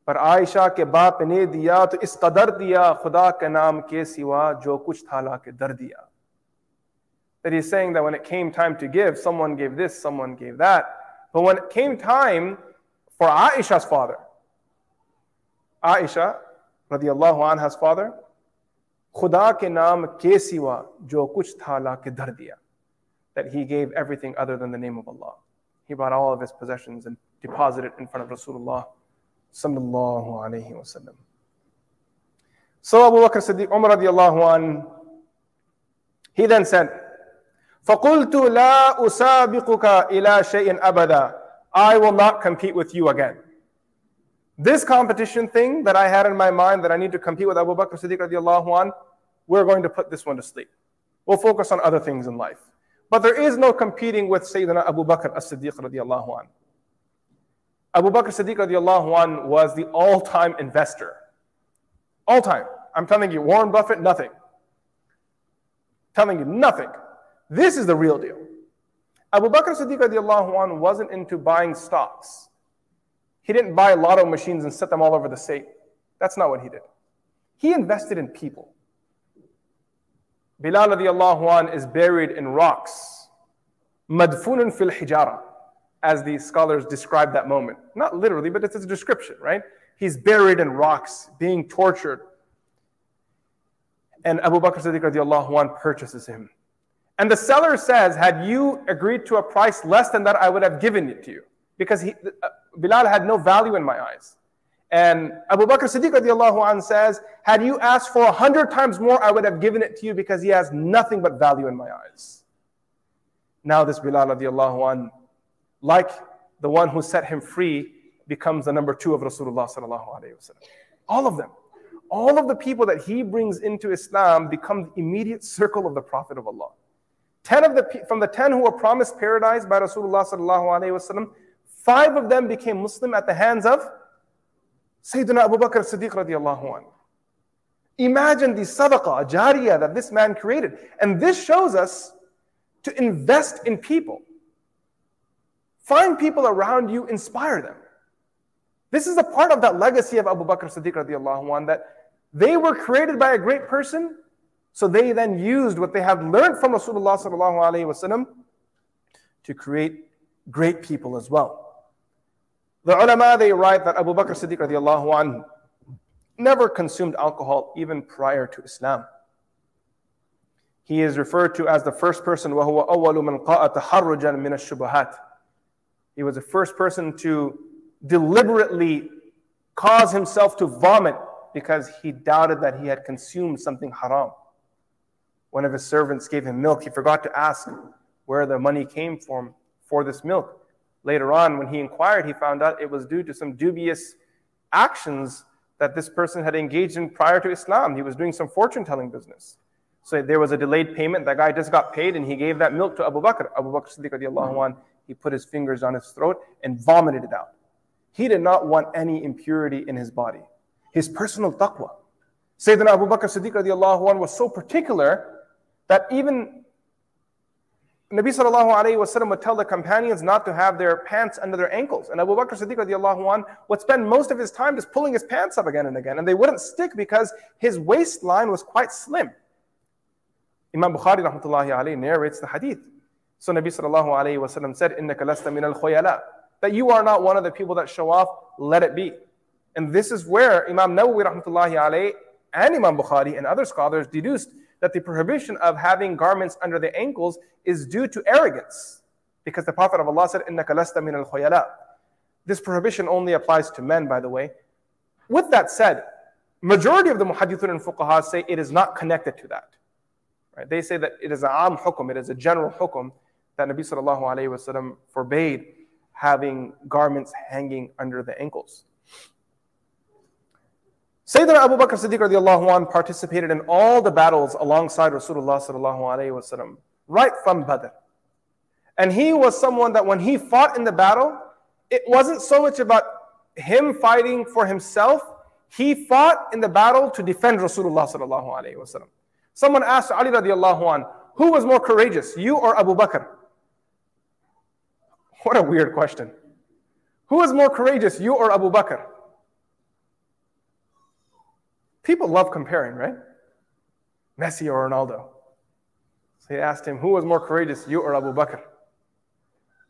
Par Aisha ke baap ne diya to is qadar diya, khuda ke naam ke siwa jo kuch thala ke dar diya. that he's saying that when it came time to give, someone gave this, someone gave that. But when it came time for Aisha's father, Aisha, radiyallahu anha's father, Khuda ke naam ke siwa jo kuch tha la ke dar diya, that he gave everything other than the name of Allah. He brought all of his possessions and deposited it in front of Rasulullah sallallahu alayhi wa sallam. So Abu Bakr as-Siddiq, Umar radiyallahu an, he then said, فَقُلْتُ لَا أُسَابِقُكَ إِلَىٰ شَيْءٍ أَبَدًا. I will not compete with you again. This competition thing that I had in my mind, that I need to compete with Abu Bakr as-Siddiq radiyallahu an, we're going to put this one to sleep. We'll focus on other things in life. But there is no competing with Sayyidina Abu Bakr as-Siddiq radiyallahu an. Abu Bakr as-Siddiq radiyallahu an was the all-time investor. All time. I'm telling you, Warren Buffett, nothing. Telling you, nothing. This is the real deal. Abu Bakr as-Siddiq radiyallahu anhu wasn't into buying stocks. He didn't buy lotto machines and set them all over the state. That's not what he did. He invested in people. Bilal radiyallahu anhu is buried in rocks. Madfunun fil hijara, as the scholars describe that moment. Not literally, but it's a description, right? He's buried in rocks, being tortured. And Abu Bakr as-Siddiq radiyallahu anhu purchases him. And the seller says, had you agreed to a price less than that, I would have given it to you. Because Bilal had no value in my eyes. And Abu Bakr as-Siddiq radiyallahu anhu says, had you asked for 100 times more, I would have given it to you, because he has nothing but value in my eyes. Now this Bilal radiyallahu anhu, like the one who set him free, becomes the number 2 of Rasulullah sallallahu alayhi wa sallam. All of them. All of the people that he brings into Islam become the immediate circle of the Prophet of Allah. 10 from the 10 who were promised paradise by Rasulullah sallallahu alayhi wa sallam, 5 of them became Muslim at the hands of Sayyidina Abu Bakr as-Siddiq radiyallahu anhu. Imagine the sadaqah, jariyah that this man created. And this shows us to invest in people. Find people around you, inspire them. This is a part of that legacy of Abu Bakr as-Siddiq radiyallahu anhu, that they were created by a great person, so they then used what they have learned from Rasulullah sallallahu alayhi wa sallam to create great people as well. The ulama, they write that Abu Bakr as-Siddiq radiyallahu anhu never consumed alcohol even prior to Islam. He is referred to as the first person, وَهُوَ أَوَّلُ مَنْ قَاءَ تَحَرُّجًا مِنَ الشُّبُهَاتِ. He was the first person to deliberately cause himself to vomit because he doubted that he had consumed something haram. One of his servants gave him milk. He forgot to ask where the money came from for this milk. Later on, when he inquired, he found out it was due to some dubious actions that this person had engaged in prior to Islam. He was doing some fortune-telling business. So there was a delayed payment. That guy just got paid and he gave that milk to Abu Bakr. Abu Bakr as-Siddiq radiyallahu anhu, he put his fingers on his throat and vomited it out. He did not want any impurity in his body. His personal taqwa. Sayyidina Abu Bakr as-Siddiq radiyallahu anhu was so particular that even Nabi sallallahu alayhi wa sallam would tell the companions not to have their pants under their ankles. And Abu Bakr as-Siddiq radiyallahu anhu would spend most of his time just pulling his pants up again and again. And they wouldn't stick because his waistline was quite slim. Imam Bukhari rahmatullahi alayhi narrates the hadith. So Nabi sallallahu alayhi wa sallam said, إِنَّكَ لَسْتَ مِنَ الْخُيَلَىٰ, that you are not one of the people that show off, let it be. And this is where Imam Nawawi rahmatullahi alayhi and Imam Bukhari and other scholars deduced that the prohibition of having garments under the ankles is due to arrogance. Because the Prophet of Allah said, إِنَّكَ لَسْتَ مِنَ الْخُيَلَىٰ. This prohibition only applies to men, by the way. With that said, majority of the muhaddithun and fuqaha say it is not connected to that. Right? They say that it is aam hukum, it is a general hukum that Nabi sallallahu alayhi wa sallam forbade having garments hanging under the ankles. Sayyidina Abu Bakr as-Siddiq radiyallahu anhu participated in all the battles alongside Rasulullah sallallahu alayhi wa sallam, right from Badr. And he was someone that when he fought in the battle, it wasn't so much about him fighting for himself. He fought in the battle to defend Rasulullah sallallahu alayhi wa sallam. Someone asked Ali radiyallahu anhu, who was more courageous, you or Abu Bakr? What a weird question. Who is more courageous, you or Abu Bakr? People love comparing, right? Messi or Ronaldo. So he asked him, who was more courageous, you or Abu Bakr?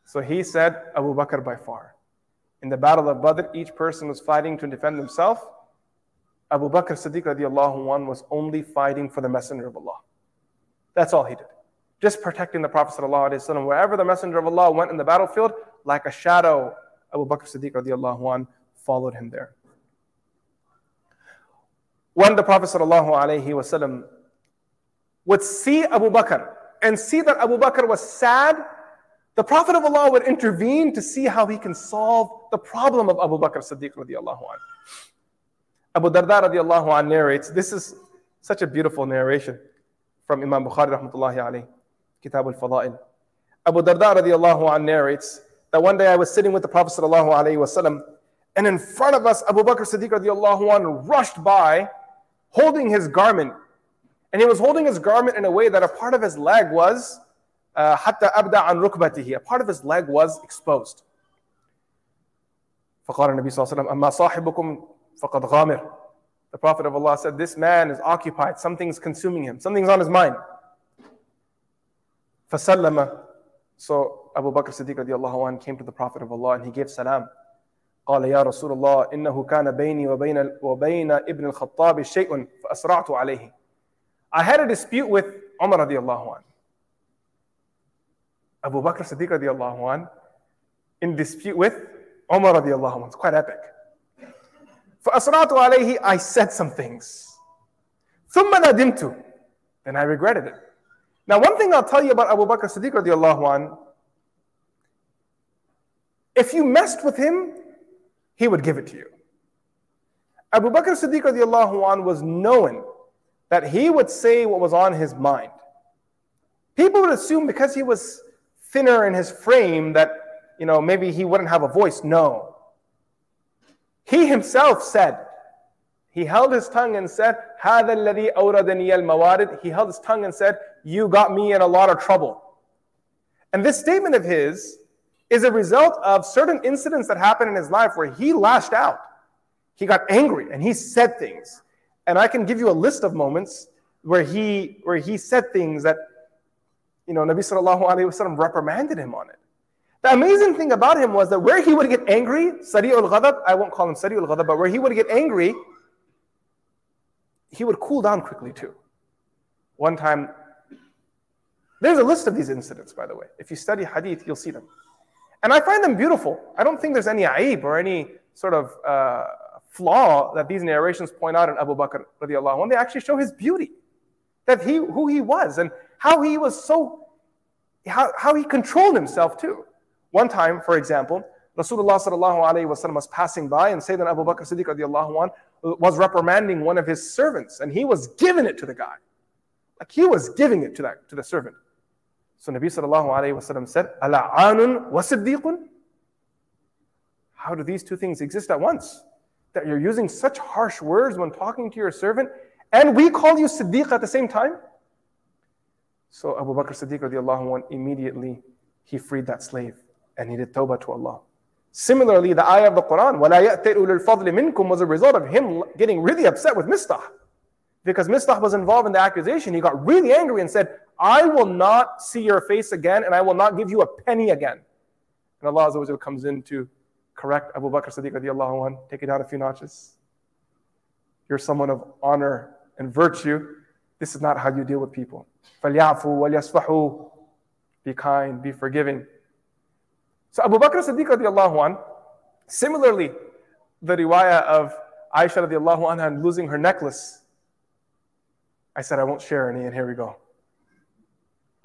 So he said, Abu Bakr by far. In the Battle of Badr, each person was fighting to defend himself. Abu Bakr as-Siddiq radiallahu anh was only fighting for the Messenger of Allah. That's all he did. Just protecting the Prophet sallallahu alaihi wasallam. Wherever the Messenger of Allah went in the battlefield, like a shadow, Abu Bakr as-Siddiq radiallahu anh followed him there. When the Prophet sallallahu alaihi wasallam would see Abu Bakr and see that Abu Bakr was sad, the Prophet of Allah would intervene to see how he can solve the problem of Abu Bakr as-Siddiq radiallahu anh. Abu Darda radiallahu anh narrates, this is such a beautiful narration from Imam Bukhari rahmatullahi alayhi, Kitab al-Fada'il. Abu Darda radiallahu anh narrates that one day I was sitting with the Prophet sallallahu alayhi wasallam, and in front of us Abu Bakr as-Siddiq radiallahu anh rushed by holding his garment. And he was holding his garment in a way that a part of his leg was حَتَّى أَبْدَى عَنْ رُكْبَتِهِ, a part of his leg was exposed. فَقَالَ النَّبِيُّ صَلَّى اللَّهُ عَلَيْهِ وَسَلَّمَ أَمَّا صَاحِبُكُمْ فَقَدْ غَامِرَ. The Prophet of Allah said, this man is occupied, something's consuming him, something's on his mind. فَسَلَّمَ. So Abu Bakr as-Siddiq radiallahu anh came to the Prophet of Allah and he gave salam. قَالَ يَا رَسُولَ اللَّهِ إِنَّهُ كَانَ بَيْنِي وَبَيْنَ إِبْنِ الْخَطَّابِ شَيْءٌ فَأَسْرَعْتُ عَلَيْهِ. I had a dispute with Umar radiallahu anh. Abu Bakr as-Siddiq radiallahu anh in dispute with Umar radiallahu anh. It's quite epic. فَأَسْرَعْتُ عَلَيْهِ, I said some things. ثُمَّ نَدِمْتُ, then I regretted it. Now one thing I'll tell you about Abu Bakr as-Siddiq radiallahu anh, if you messed with him, he would give it to you. Abu Bakr as-Siddiq radiallahu anh was known that he would say what was on his mind. People would assume because he was thinner in his frame that, you know, maybe he wouldn't have a voice. No. He himself said, he held his tongue and said, هَذَا الَّذِي أَوْرَدَنِيَ الْمَوَارِدِ. He held his tongue and said, you got me in a lot of trouble. And this statement of his is a result of certain incidents that happened in his life where he lashed out. He got angry and he said things. And I can give you a list of moments where he said things that, you know, Nabi sallallahu alayhi wa sallam reprimanded him on it. The amazing thing about him was that where he would get angry, Sari'ul Ghadab, I won't call him Sari'ul Ghadab, but where he would get angry, he would cool down quickly too. One time, there's a list of these incidents, by the way. If you study hadith, you'll see them. And I find them beautiful. I don't think there's any aib or any sort of flaw that these narrations point out in Abu Bakr radiallahu anh. They actually show his beauty, that he, who he was, and how he was so, how he controlled himself too. One time, for example, Rasulullah sallallahu alaihi wasallam was passing by, and Sayyidina Abu Bakr as-Siddiq radiallahu anh was reprimanding one of his servants, and he was giving it to the guy, like he was giving it to the servant. So Nabi sallallahu alaihi wasallam said, "Ala'anun wa siddiqun? How do these two things exist at once? That you're using such harsh words when talking to your servant, and we call you Siddiq at the same time?" So Abu Bakr as-Siddiq radiallahu anh, immediately he freed that slave and he did tawbah to Allah. Similarly, the ayah of the Quran, وَلَا يَأْتَئُ أُولُو الْفَضْلِ مِنْكُمْ, was a result of him getting really upset with Mistah. Because Mistah was involved in the accusation, he got really angry and said, I will not see your face again and I will not give you a penny again. And Allah Azza wa Jal comes in to correct Abu Bakr as-Siddiq radiallahu anh, take it down a few notches. You're someone of honor and virtue. This is not how you deal with people. فَلْيَعْفُوا وَلْيَصْفَحُوا. Be kind, be forgiving. So Abu Bakr as-Siddiq radiallahu anh, similarly, the riwayah of Aisha radiallahu anha and losing her necklace. I said I won't share any, and here we go.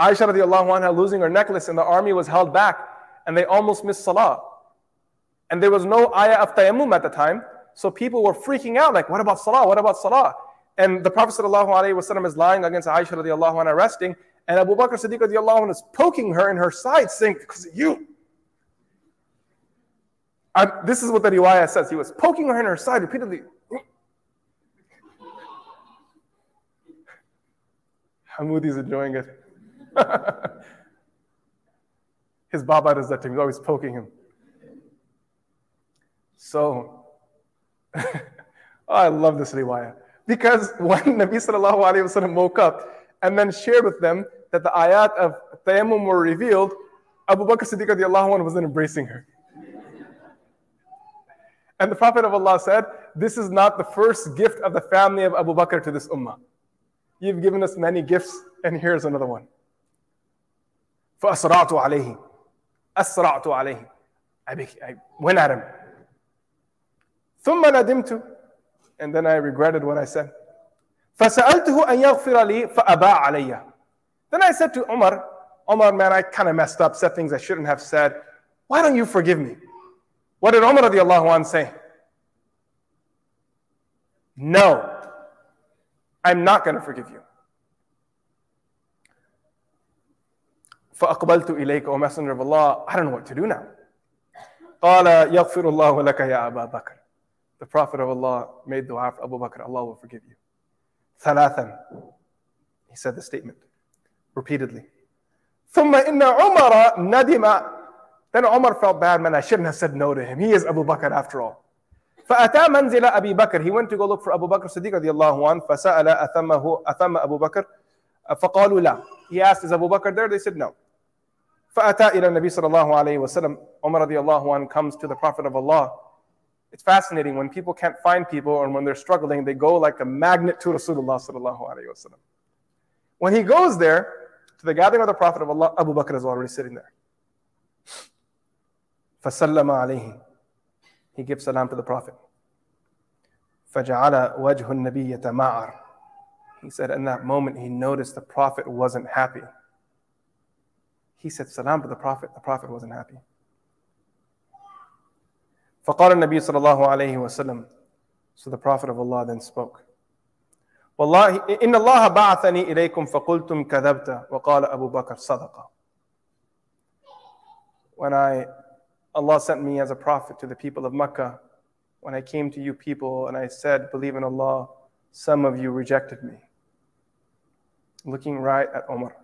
Aisha radiallahu anha losing her necklace, and the army was held back and they almost missed salah. And there was no ayah of tayammum at the time. So people were freaking out like, what about salah? What about salah? And the Prophet sallallahu alaihi wasallam is lying against Aisha radiallahu anha resting. And Abu Bakr as-Siddiq radiallahu anha is poking her in her side saying, because of you. This is what the riwayah says. He was poking her in her side repeatedly. Hamudi's enjoying it. His baba does that to him. He's always poking him. So, I love this riwayah. Because when Nabi sallallahu alayhi wa sallam woke up and then shared with them that the ayat of Tayammum were revealed, Abu Bakr as-Siddiq radiallahu anhu was then embracing her. And the Prophet of Allah said, this is not the first gift of the family of Abu Bakr to this ummah. You've given us many gifts, and here's another one. فَأَسْرَعْتُ عَلَيْهِ أَسْرَعْتُ عَلَيْهِ I went at him. ثُمَّ نَدِمْتُ And then I regretted what I said. فَسَأَلْتُهُ أَنْ يَغْفِرَ لِي فَأَبَاعَ عَلَيَّ Then I said to Umar, man, I kind of messed up, said things I shouldn't have said. Why don't you forgive me? What did Umar radiallahu anh say? No, I'm not going to forgive you. فَأَقْبَلْتُ إِلَيْكَ O Messenger of Allah, I don't know what to do now. قَالَ يَغْفِرُ اللَّهُ لَكَ يَا أَبَا بَكْرِ The Prophet of Allah made dua for Abu Bakr, Allah will forgive you. ثَلَاثًا He said the statement repeatedly. ثُمَّ إِنَّ عُمَرَ نَدِمَ Then Umar felt bad, man, I shouldn't have said no to him. He is Abu Bakr after all. فَأَتَى مَنْزِلَ أَبِي بَكْرِ He went to go look for Abu Bakr as-Siddiq radiallahu anhu. فَسَأَلَ أَثَمَّ أَبُو بَكْرِ فَقَالُوا لَا He asked, is Abu Bakr there? They said no. فَأَتَى إِلَى النَّبِي صلى الله عليه وسلم Umar radiallahu anhu comes to the Prophet of Allah. It's fascinating. When people can't find people and when they're struggling, they go like a magnet to Rasulullah sallallahu alayhi wa sallam. When he goes there, to the gathering of the Prophet of Allah, Abu Bakr is already sitting there. فَسَلَّمَ عَلَيْهِ He gives salam to the Prophet. فَجَعَلَ وَجْهُ النَّبِيَّ تَمَعَرْ He said, in that moment, he noticed the Prophet wasn't happy. He said salam to the Prophet wasn't happy. فَقَالَ النَّبِيُّ صلى الله عليه وسلم So the Prophet of Allah then spoke. وَاللَّهِ إِنَّ اللَّهَ بَعَثَنِي إِلَيْكُمْ فَقُلْتُمْ كَذَبْتَ وَقَالَ أَبُو بَكْرَ صَدَقَ Allah sent me as a prophet to the people of Makkah. When I came to you people and I said, believe in Allah, some of you rejected me. Looking right at Umar.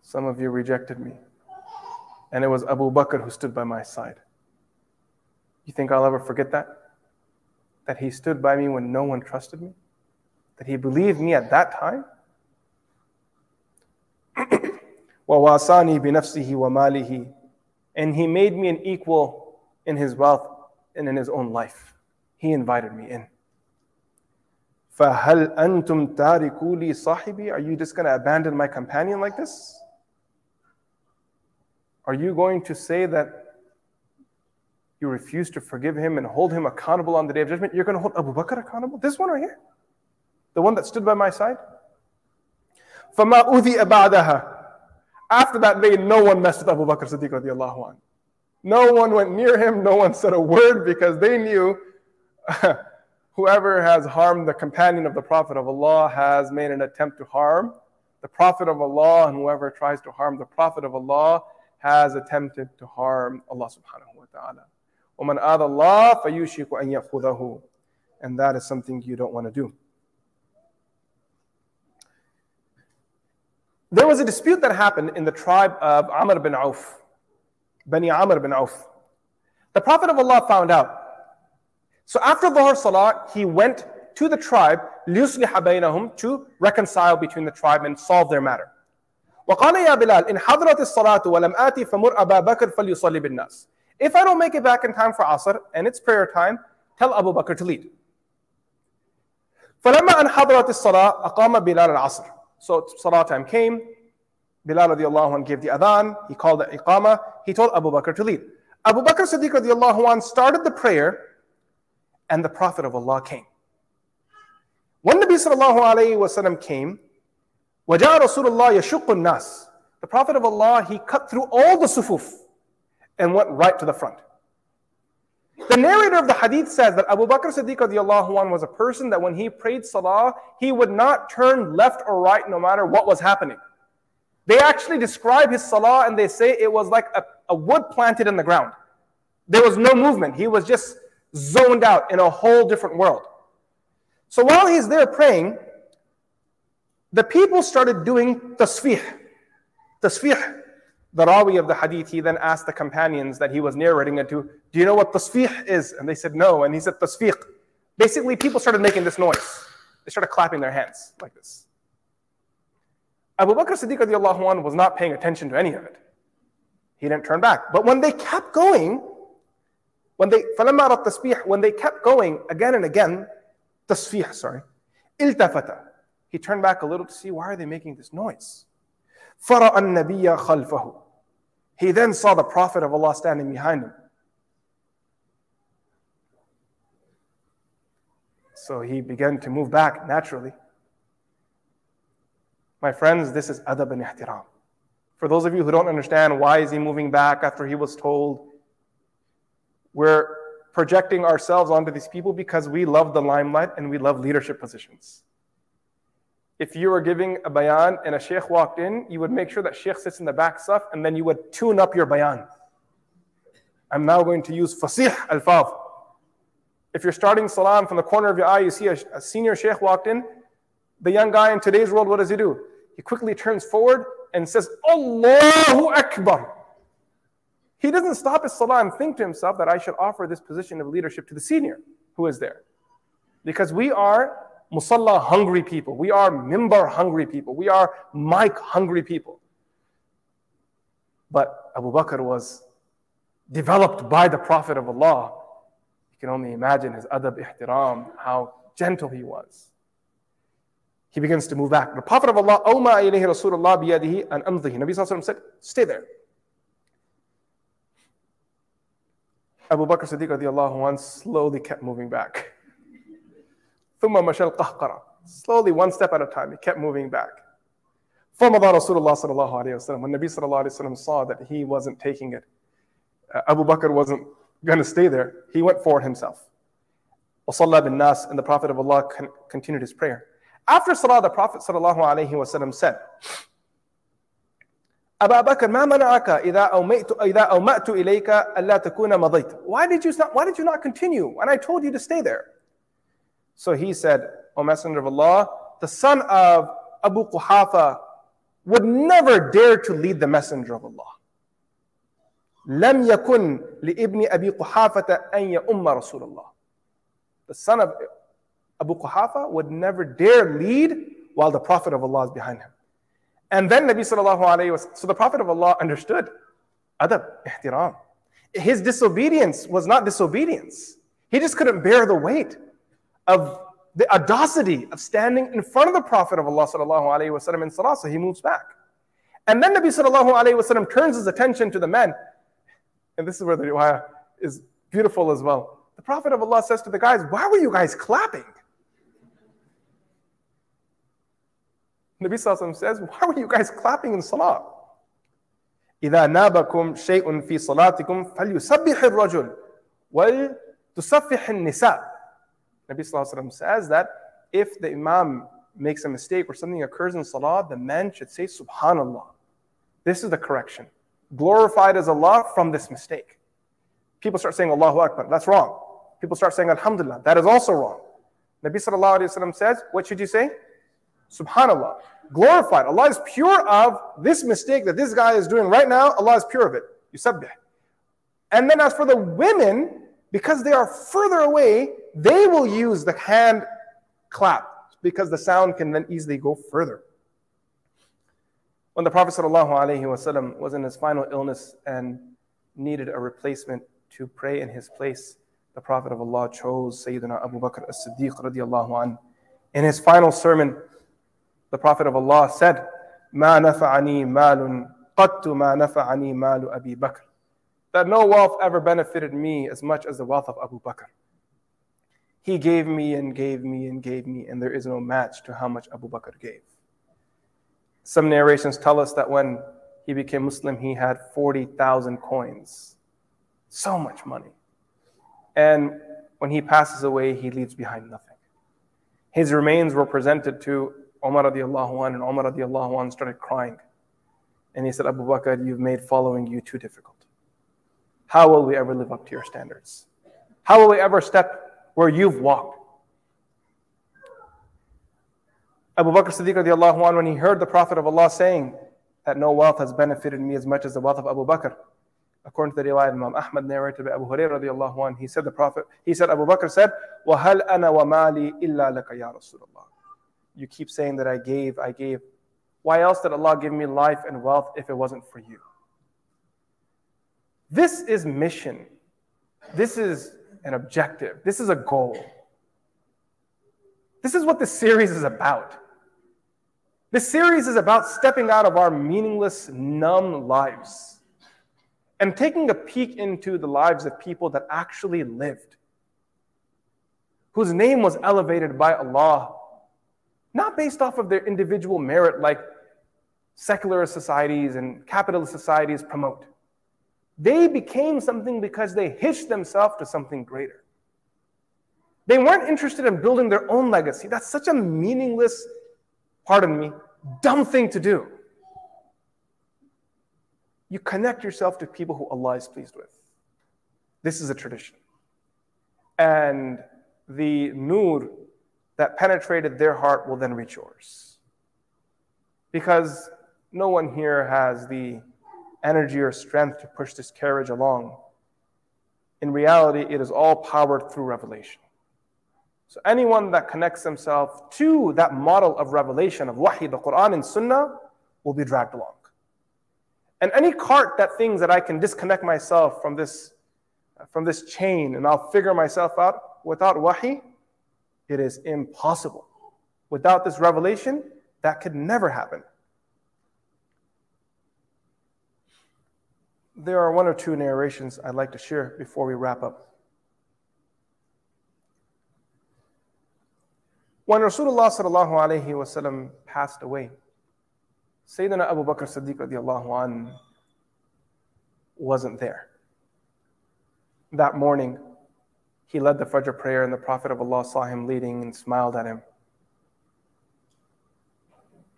Some of you rejected me. And it was Abu Bakr who stood by my side. You think I'll ever forget that? That he stood by me when no one trusted me? That he believed me at that time? وَوَاسَانِي بِنَفْسِهِ وَمَالِهِ And he made me an equal in his wealth and in his own life. He invited me in. فَهَلْ أَنْتُمْ تَارِكُوا لِي صَاحِبِي Are you just going to abandon my companion like this? Are you going to say that you refuse to forgive him and hold him accountable on the Day of Judgment? You're going to hold Abu Bakr accountable? This one right here? The one that stood by my side? فَمَا أُذِئَ بَعْدَهَا After that day, no one messed with Abu Bakr as-Siddiq radiallahu anh. No one went near him, no one said a word because they knew whoever has harmed the companion of the Prophet of Allah has made an attempt to harm the Prophet of Allah, and whoever tries to harm the Prophet of Allah has attempted to harm Allah subhanahu wa ta'ala. وَمَنْ آذَى اللَّهَ فَيُوشِكُ أَنْ يَأْخُذَهُ And that is something you don't want to do. There was a dispute that happened in the tribe of Amr bin Auf, Bani Amr bin Auf. The Prophet of Allah found out. So after Dhuhr Salah, he went to the tribe, لِيُصْلِحَ بَيْنَهُمْ to reconcile between the tribe and solve their matter. وَقَالَ يَا بِلَالْ إِنْ حَضْرَتِ الصَّلَاةُ وَلَمْ آتِي فَمُرْ أَبَا بَكْرٍ فَلْيُصَلِّ بِالنَّاسِ If I don't make it back in time for Asr and it's prayer time, tell Abu Bakr to lead. فَلَمَّا أَنْ حَضْرَتِ الصَّلَاةُ أَقَامَ بِلَالَ الْعَصْرِ So Salah time came, Bilal radiallahu anh gave the adhan, he called the iqamah, he told Abu Bakr to lead. Abu Bakr as-Siddiq radiallahu anh started the prayer and the Prophet of Allah came. When Nabi sallallahu alayhi wa sallam came, وَجَاءَ رَسُولُ اللَّهِ يَشُقُّ النَّاسِ The Prophet of Allah, he cut through all the sufuf and went right to the front. The narrator of the hadith says that Abu Bakr as-Siddiq radiallahu anh was a person that when he prayed salah, he would not turn left or right no matter what was happening. They actually describe his salah and they say it was like a wood planted in the ground. There was no movement. He was just zoned out in a whole different world. So while he's there praying, the people started doing tasfih. Tasfih. The Rawi of the hadith, he then asked the companions that he was narrating it to, do you know what tasfih is? And they said no. And he said tasfiq. Basically, people started making this noise. They started clapping their hands like this. Abu Bakr as-Siddiq radiallahu anh was not paying attention to any of it. He didn't turn back. But when they kept going, when they kept going again and again, tasfih, sorry, iltafata. He turned back a little to see, why are they making this noise? Fara an-nabiyya khalfahu. He then saw the Prophet of Allah standing behind him. So he began to move back naturally. My friends, this is adab and ihtiram. For those of you who don't understand, why is he moving back after he was told? We're projecting ourselves onto these people because we love the limelight and we love leadership positions. If you were giving a bayan and a sheikh walked in, you would make sure that sheikh sits in the back stuff and then you would tune up your bayan. I'm now going to use fasih al-fadh. If you're starting salam from the corner of your eye, you see a senior sheikh walked in, the young guy in today's world, what does he do? He quickly turns forward and says, Allahu Akbar. He doesn't stop his salah and think to himself that I should offer this position of leadership to the senior who is there. Because we are musalla hungry people. We are mimbar hungry people. We are mic hungry people. But Abu Bakr was developed by the Prophet of Allah. Can only imagine his adab, ihtiram, how gentle he was. He begins to move back. The Prophet of Allah, Awma ilayhi Rasulullah biyadihi an amdhihi. Nabi Sallallahu Alaihi Wasallam said, stay there. Abu Bakr as-Siddiq radiallahu anh slowly kept moving back. Thumma mashal qahqara. Slowly, one step at a time, he kept moving back. Famadha Rasulullah Sallallahu Alaihi Wasallam. When Nabi Sallallahu Alaihi Wasallam saw that he wasn't taking it, Abu Bakr wasn't going to stay there, he went forward himself. Wasalla bin Nas, and the Prophet of Allah continued his prayer. After Salah, the Prophet ﷺ said, Abu Bakr, ma mana'aka idha awma'tu ilayka alla takuna madayta. Why did you not continue when I told you to stay there? So he said, O Messenger of Allah, the son of Abu Quhafa would never dare to lead the Messenger of Allah. لم يكن لابن أبي قحافة أن يؤم رسول الله. The son of Abu Quhafa would never dare lead while the Prophet of Allah is behind him. And then Nabi sallallahu alayhi wa sallam, so the Prophet of Allah understood adab, ihtiram. His disobedience was not disobedience. He just couldn't bear the weight of the audacity of standing in front of the Prophet of Allah sallallahu alayhi wa sallam in salah, so he moves back. And then Nabi sallallahu alayhi wa sallam turns his attention to the men. And this is where the riwayah is beautiful as well. The Prophet of Allah says to the guys, why were you guys clapping? Nabi Sallallahu Alaihi Wasallam says, why were you guys clapping in salah? إِذَا نَابَكُمْ شَيْءٌ فِي صَلَاتِكُمْ فَلْيُسَبِّحِ الرَّجُلُ وَلْتُسَبِّحِ النِّسَاءُ. Nabi Sallallahu Alaihi Wasallam says that if the imam makes a mistake or something occurs in salah, the man should say, subhanallah. This is the correction. Glorified as Allah from this mistake. People start saying Allahu Akbar, that's wrong. People start saying Alhamdulillah, that is also wrong. Nabi Sallallahu Alaihi Wasallam says, what should you say? Subhanallah, glorified. Allah is pure of this mistake that this guy is doing right now, Allah is pure of it. Yusabbih. And then as for the women, because they are further away, they will use the hand clap because the sound can then easily go further. When the Prophet ﷺ was in his final illness and needed a replacement to pray in his place, the Prophet of Allah chose Sayyidina Abu Bakr as-Siddiq radiallahu an. In his final sermon, the Prophet of Allah said, "Ma nafa'ani malun qattu ma nafa'ani malu Abi Bakr." That no wealth ever benefited me as much as the wealth of Abu Bakr. He gave me and gave me and gave me, and there is no match to how much Abu Bakr gave. Some narrations tell us that when he became Muslim, he had 40,000 coins. So much money. And when he passes away, he leaves behind nothing. His remains were presented to Umar radiallahu anh, and Umar radiallahu anh started crying. And he said, Abu Bakr, you've made following you too difficult. How will we ever live up to your standards? How will we ever step where you've walked? Abu Bakr as-Siddiq radiallahu anh, when he heard the Prophet of Allah saying that no wealth has benefited me as much as the wealth of Abu Bakr, according to the riwayah of Imam Ahmad narrated by Abu Hurairah radiallahu anh, he said, Abu Bakr said, وَهَلْ أَنَا وَمَالِي إِلَّا لَكَ يَا رَسُولَ اللَّهِ. you keep saying that I gave. Why else did Allah give me life and wealth if it wasn't for you? This is mission. This is an objective. This is a goal. This is what this series is about. This series is about stepping out of our meaningless, numb lives and taking a peek into the lives of people that actually lived, whose name was elevated by Allah, not based off of their individual merit like secular societies and capitalist societies promote. They became something because they hitched themselves to something greater. They weren't interested in building their own legacy. That's such a meaningless, pardon me, dumb thing to do. You connect yourself to people who Allah is pleased with. This is a tradition. And the nur that penetrated their heart will then reach yours. Because no one here has the energy or strength to push this carriage along. In reality, it is all powered through revelation. So anyone that connects themselves to that model of revelation of wahi, the Quran and Sunnah, will be dragged along. And any cart that thinks that I can disconnect myself from this chain and I'll figure myself out without wahi, it is impossible. Without this revelation, that could never happen. There are one or two narrations I'd like to share before we wrap up. When Rasulullah sallallahu alayhi wa sallam passed away, Sayyidina Abu Bakr as-Siddiq radiallahu anhu wasn't there. That morning, he led the Fajr prayer and the Prophet of Allah saw him leading and smiled at him.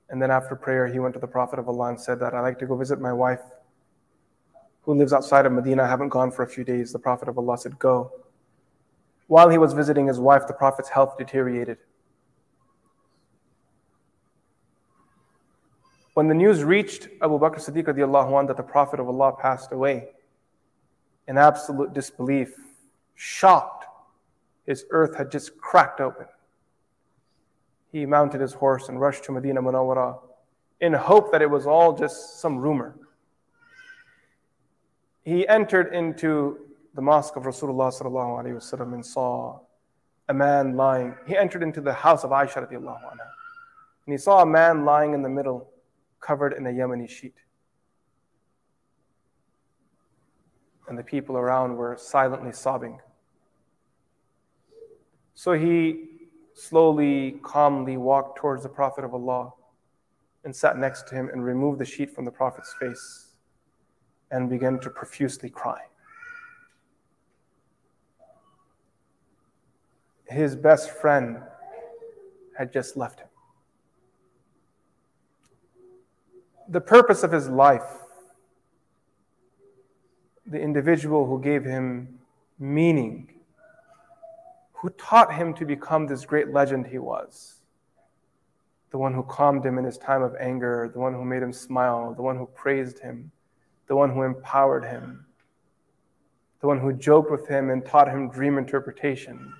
And then after prayer, he went to the Prophet of Allah and said that, I'd like to go visit my wife who lives outside of Medina. I haven't gone for a few days. The Prophet of Allah said, go. While he was visiting his wife, the Prophet's health deteriorated. When the news reached Abu Bakr as-Siddiq radiallahu anhu that the Prophet of Allah passed away, in absolute disbelief, shocked, his earth had just cracked open. He mounted his horse and rushed to Medina Munawwara in hope that it was all just some rumor. He entered into the mosque of Rasulullah sallallahu alaihi wasallam and saw a man lying. He entered into the house of Aisha radiallahu anha, and he saw a man lying in the middle, covered in a Yemeni sheet. And the people around were silently sobbing. So he slowly, calmly walked towards the Prophet of Allah and sat next to him and removed the sheet from the Prophet's face and began to profusely cry. His best friend had just left him. The purpose of his life, the individual who gave him meaning, who taught him to become this great legend he was, the one who calmed him in his time of anger, the one who made him smile, the one who praised him, the one who empowered him, the one who joked with him and taught him dream interpretation.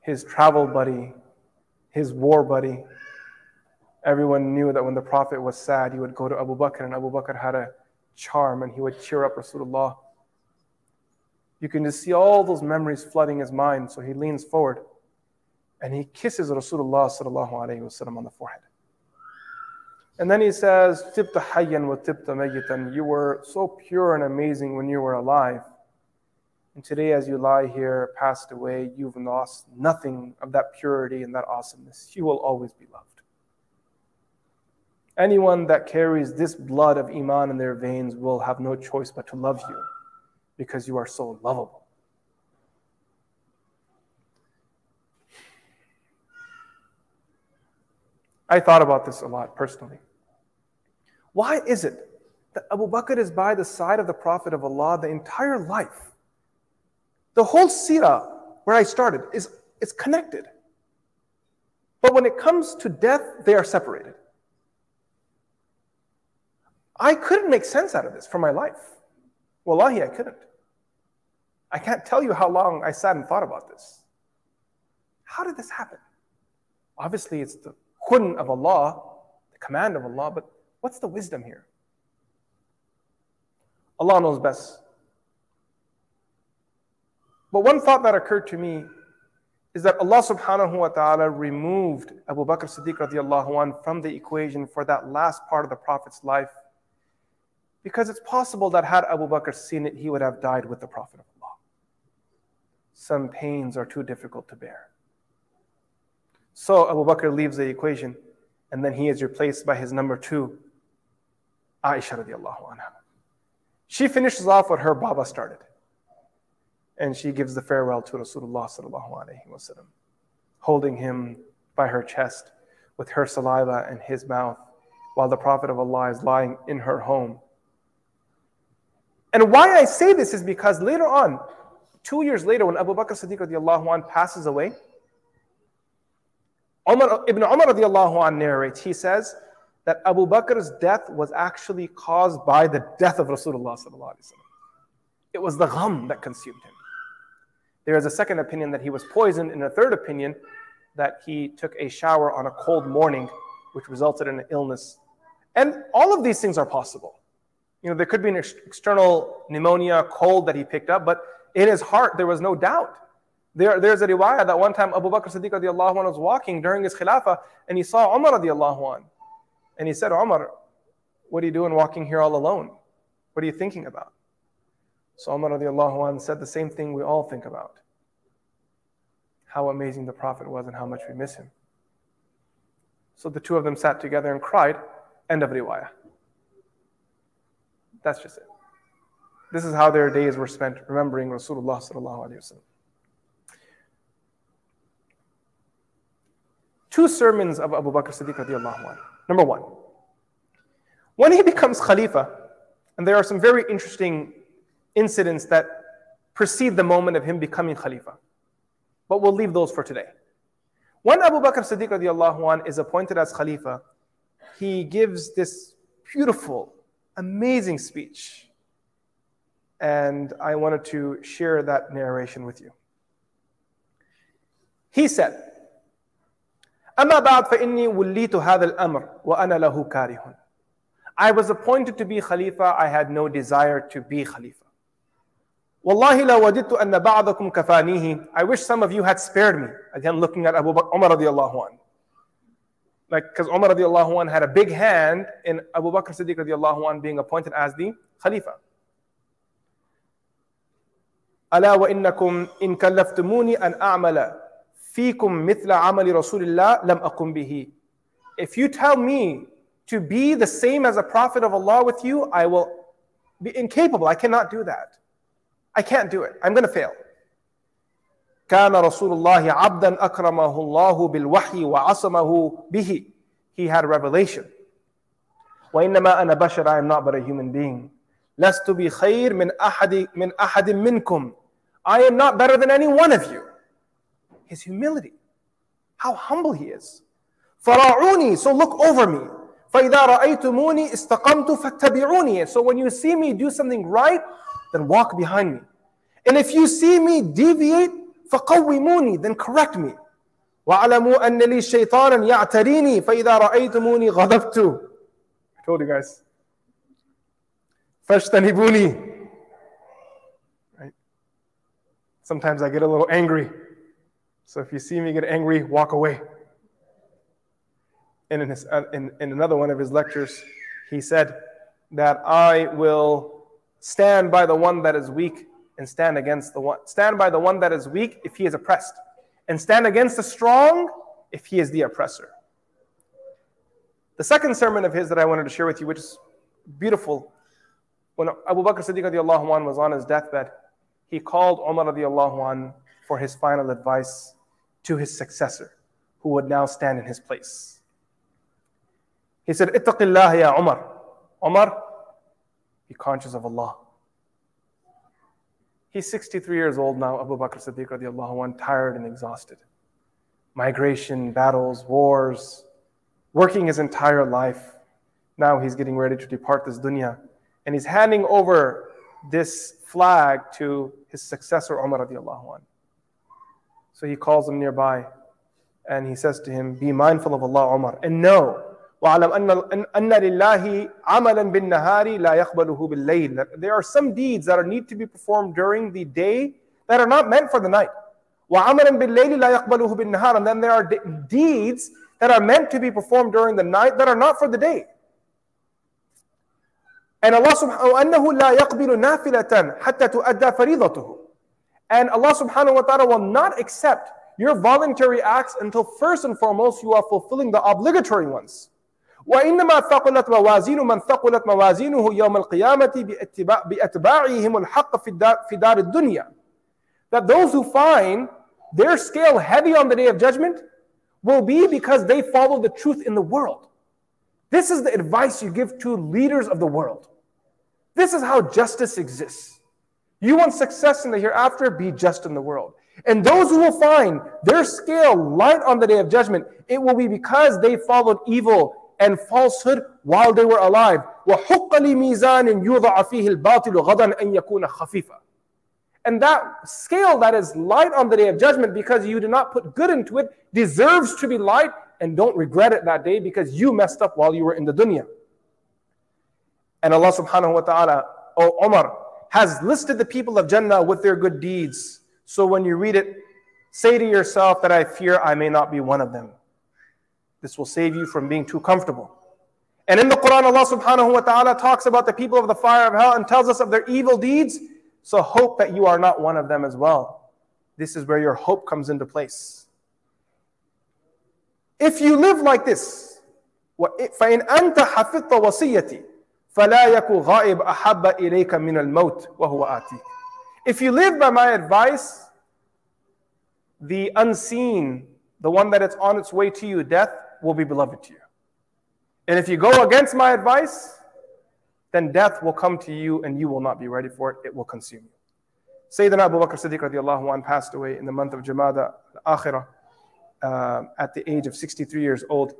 His travel buddy, his war buddy. Everyone knew that when the Prophet was sad, he would go to Abu Bakr, and Abu Bakr had a charm, and he would cheer up Rasulullah. You can just see all those memories flooding his mind, so he leans forward, and he kisses Rasulullah sallallahu alaihi wasallam on the forehead. And then he says, Tibta hayyan wa tibta mayyitan. You were so pure and amazing when you were alive. And today, as you lie here, passed away, you've lost nothing of that purity and that awesomeness. You will always be loved. Anyone that carries this blood of Iman in their veins will have no choice but to love you because you are so lovable. I thought about this a lot personally. Why is it that Abu Bakr is by the side of the Prophet of Allah the entire life? The whole seerah, where I started, is connected. But when it comes to death, they are separated. I couldn't make sense out of this for my life. Wallahi, I couldn't. I can't tell you how long I sat and thought about this. How did this happen? Obviously, it's the khun of Allah, the command of Allah, but what's the wisdom here? Allah knows best. But one thought that occurred to me is that Allah subhanahu wa ta'ala removed Abu Bakr as-Siddiq radiallahu anh from the equation for that last part of the Prophet's life, because it's possible that had Abu Bakr seen it, he would have died with the Prophet of Allah. Some pains are too difficult to bear. So Abu Bakr leaves the equation, and then he is replaced by his number two, Aisha radiallahu anha. She finishes off what her Baba started, and she gives the farewell to Rasulullah sallallahu alayhi wa sallam, holding him by her chest with her saliva and his mouth, while the Prophet of Allah is lying in her home. And why I say this is because later on, 2 years later, when Abu Bakr as-Siddiq radiallahu anhu passes away, Ibn Umar radiallahu anhu narrates, he says that Abu Bakr's death was actually caused by the death of Rasulullah sallallahu alayhi wa sallam. It was the gham that consumed him. There is a second opinion that he was poisoned, and a third opinion that he took a shower on a cold morning, which resulted in an illness. And all of these things are possible. You know, there could be an external pneumonia, cold that he picked up, but in his heart, there was no doubt. There's a riwayah that one time Abu Bakr as-Siddiq radiallahu anh was walking during his khilafah, and he saw Umar radiallahu anh. And he said, Umar, what are you doing walking here all alone? What are you thinking about? So Umar radiallahu anh said the same thing we all think about. How amazing the Prophet was and how much we miss him. So the two of them sat together and cried. End of riwayah. That's just it. This is how their days were spent remembering Rasulullah sallallahu alayhi wa sallam. Two sermons of Abu Bakr as-Siddiq radiallahu anh. Number one, when he becomes Khalifa, and there are some very interesting incidents that precede the moment of him becoming Khalifa, but we'll leave those for today. When Abu Bakr as-Siddiq radiallahu anh is appointed as Khalifa, he gives this beautiful, amazing speech, and I wanted to share that narration with you. He said, أَمَّا بَعْدْ فَإِنِّي وُلِّيتُ هَذَا الْأَمْرِ وَأَنَا لَهُ كَارِهٌ. I was appointed to be Khalifa, I had no desire to be Khalifa. وَاللَّهِ لَا وَجِدْتُ أَنَّ بَعْضَكُمْ كَفَانِيهِ. I wish some of you had spared me. Again, looking at Abu Bakr, Umar radiallahu anh. Like, because Umar radiallahu anh had a big hand in Abu Bakr as-Siddiq radiallahu anh being appointed as the Khalifa. أَلَا وَإِنَّكُمْ إِن كَلَّفْتُمُونِي أَنْ أَعْمَلَ فِيكُمْ مِثْلَ عَمَلِ رَسُولِ اللَّهِ لَمْ أَقُمْ بِهِ. If you tell me to be the same as a Prophet of Allah with you, I will be incapable. I cannot do that. I can't do it. I'm going to fail. كَانَ رَسُولُ اللَّهِ عَبْدًا أَكْرَمَهُ اللَّهُ بِالْوَحْيِ وَعَصَمَهُ بِهِ. He had revelation. وَإِنَّمَا أَنَا بَشَرٌ. I am not but a human being. لَسْتُ بِخَيْرٍ مِنْ أَحَدٍ مِنْكُمْ. I am not better than any one of you. His humility. How humble he is. فَرَاعُونِي. So look over me. فَإِذَا رَأَيْتُمُونِي إِسْتَقَمْتُ فَاتَّبِعُونِي. So when you see me do something right, then walk behind me. And if you see me deviate, فَقَوِّمُونِي. Then correct me. وَعَلَمُوا أَنَّ لِي شَيْطَانًا يَعْتَرِينِي فَإِذَا رَأَيْتُمُونِي غَضَبْتُ. I told you guys. فَاجْتَنِبُونِي. Right? Sometimes I get a little angry. So if you see me get angry, walk away. And in another one of his lectures, he said that I will stand by the one that is weak and stand against the one. Stand by the one that is weak if he is oppressed, and stand against the strong if he is the oppressor. The second sermon of his that I wanted to share with you, which is beautiful, when Abu Bakr as-Siddiq radiallahu anh was on his deathbed, he called Umar radiallahu anh for his final advice to his successor, who would now stand in his place. He said, "Ittaq Allah ya Umar." Umar, be conscious of Allah. He's 63 years old now, Abu Bakr as-Siddiq radiallahu anh, tired and exhausted. Migration, battles, wars, working his entire life. Now he's getting ready to depart this dunya. And he's handing over this flag to his successor, Umar radiallahu anh. So he calls him nearby And he says to him, be mindful of Allah, Umar, and know, there are some deeds that need to be performed during the day that are not meant for the night. And then there are deeds that are meant to be performed during the night that are not for the day. And Allah subhanahu wa ta'ala will not accept your voluntary acts until first and foremost you are fulfilling the obligatory ones. وَإِنَّمَا ثَقُلَتْ مَوَازِينُ مَنْ ثَقُلَتْ مَوَازِينُهُ يَوْمَ الْقِيَامَةِ بِأَتْبَاعِهِمُ الْحَقَّ فِي دَارِ الدُّنْيَا. That those who find their scale heavy on the Day of Judgment will be because they follow the truth in the world. This is the advice you give to leaders of the world. This is how justice exists. You want success in the hereafter, be just in the world. And those who will find their scale light on the Day of Judgment, it will be because they followed evil and falsehood while they were alive. And that scale that is light on the Day of Judgment, because you did not put good into it, deserves to be light, and don't regret it that day because you messed up while you were in the dunya. And Allah subhanahu wa ta'ala, O Umar, has listed the people of Jannah with their good deeds. So when you read it, say to yourself that I fear I may not be one of them. This will save you from being too comfortable. And in the Quran, Allah subhanahu wa ta'ala talks about the people of the fire of hell and tells us of their evil deeds. So hope that you are not one of them as well. This is where your hope comes into place. If you live like this, فَإِنْ أَنْتَ حَفِظْتَ وَصِيَّتِي فَلَا يَكُ غَائِبْ أَحَبَّ إِلَيْكَ مِنَ الْمَوْتِ وَهُوَ آتِيكَ. If you live by my advice, the unseen, the one that is on its way to you, death, will be beloved to you. And if you go against my advice, then death will come to you and you will not be ready for it. It will consume you. Sayyidina Abu Bakr as-Siddiq radiallahu anhu passed away in the month of Jumada al-Akhirah at the age of 63 years old.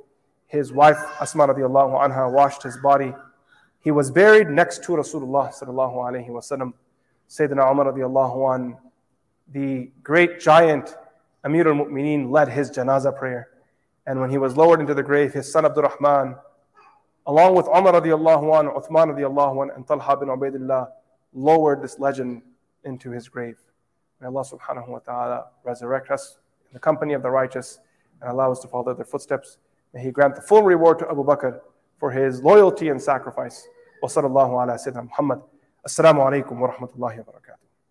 His wife Asma radiallahu anha washed his body. He was buried next to Rasulullah sallallahu alayhi wa sallam. Sayyidina Umar radiallahu anhu, the great giant Amir al-Mu'mineen, led his janazah prayer. And when he was lowered into the grave, his son Abdurrahman, along with Umar radiallahu anhu, Uthman radiallahu anhu, and Talha bin Ubaidullah, lowered this legend into his grave. May Allah subhanahu wa ta'ala resurrect us in the company of the righteous and allow us to follow their footsteps. May He grant the full reward to Abu Bakr for his loyalty and sacrifice. Wa sallallahu ala Sayyidina Muhammad. Assalamu alaikum wa rahmatullahi wa barakatuh.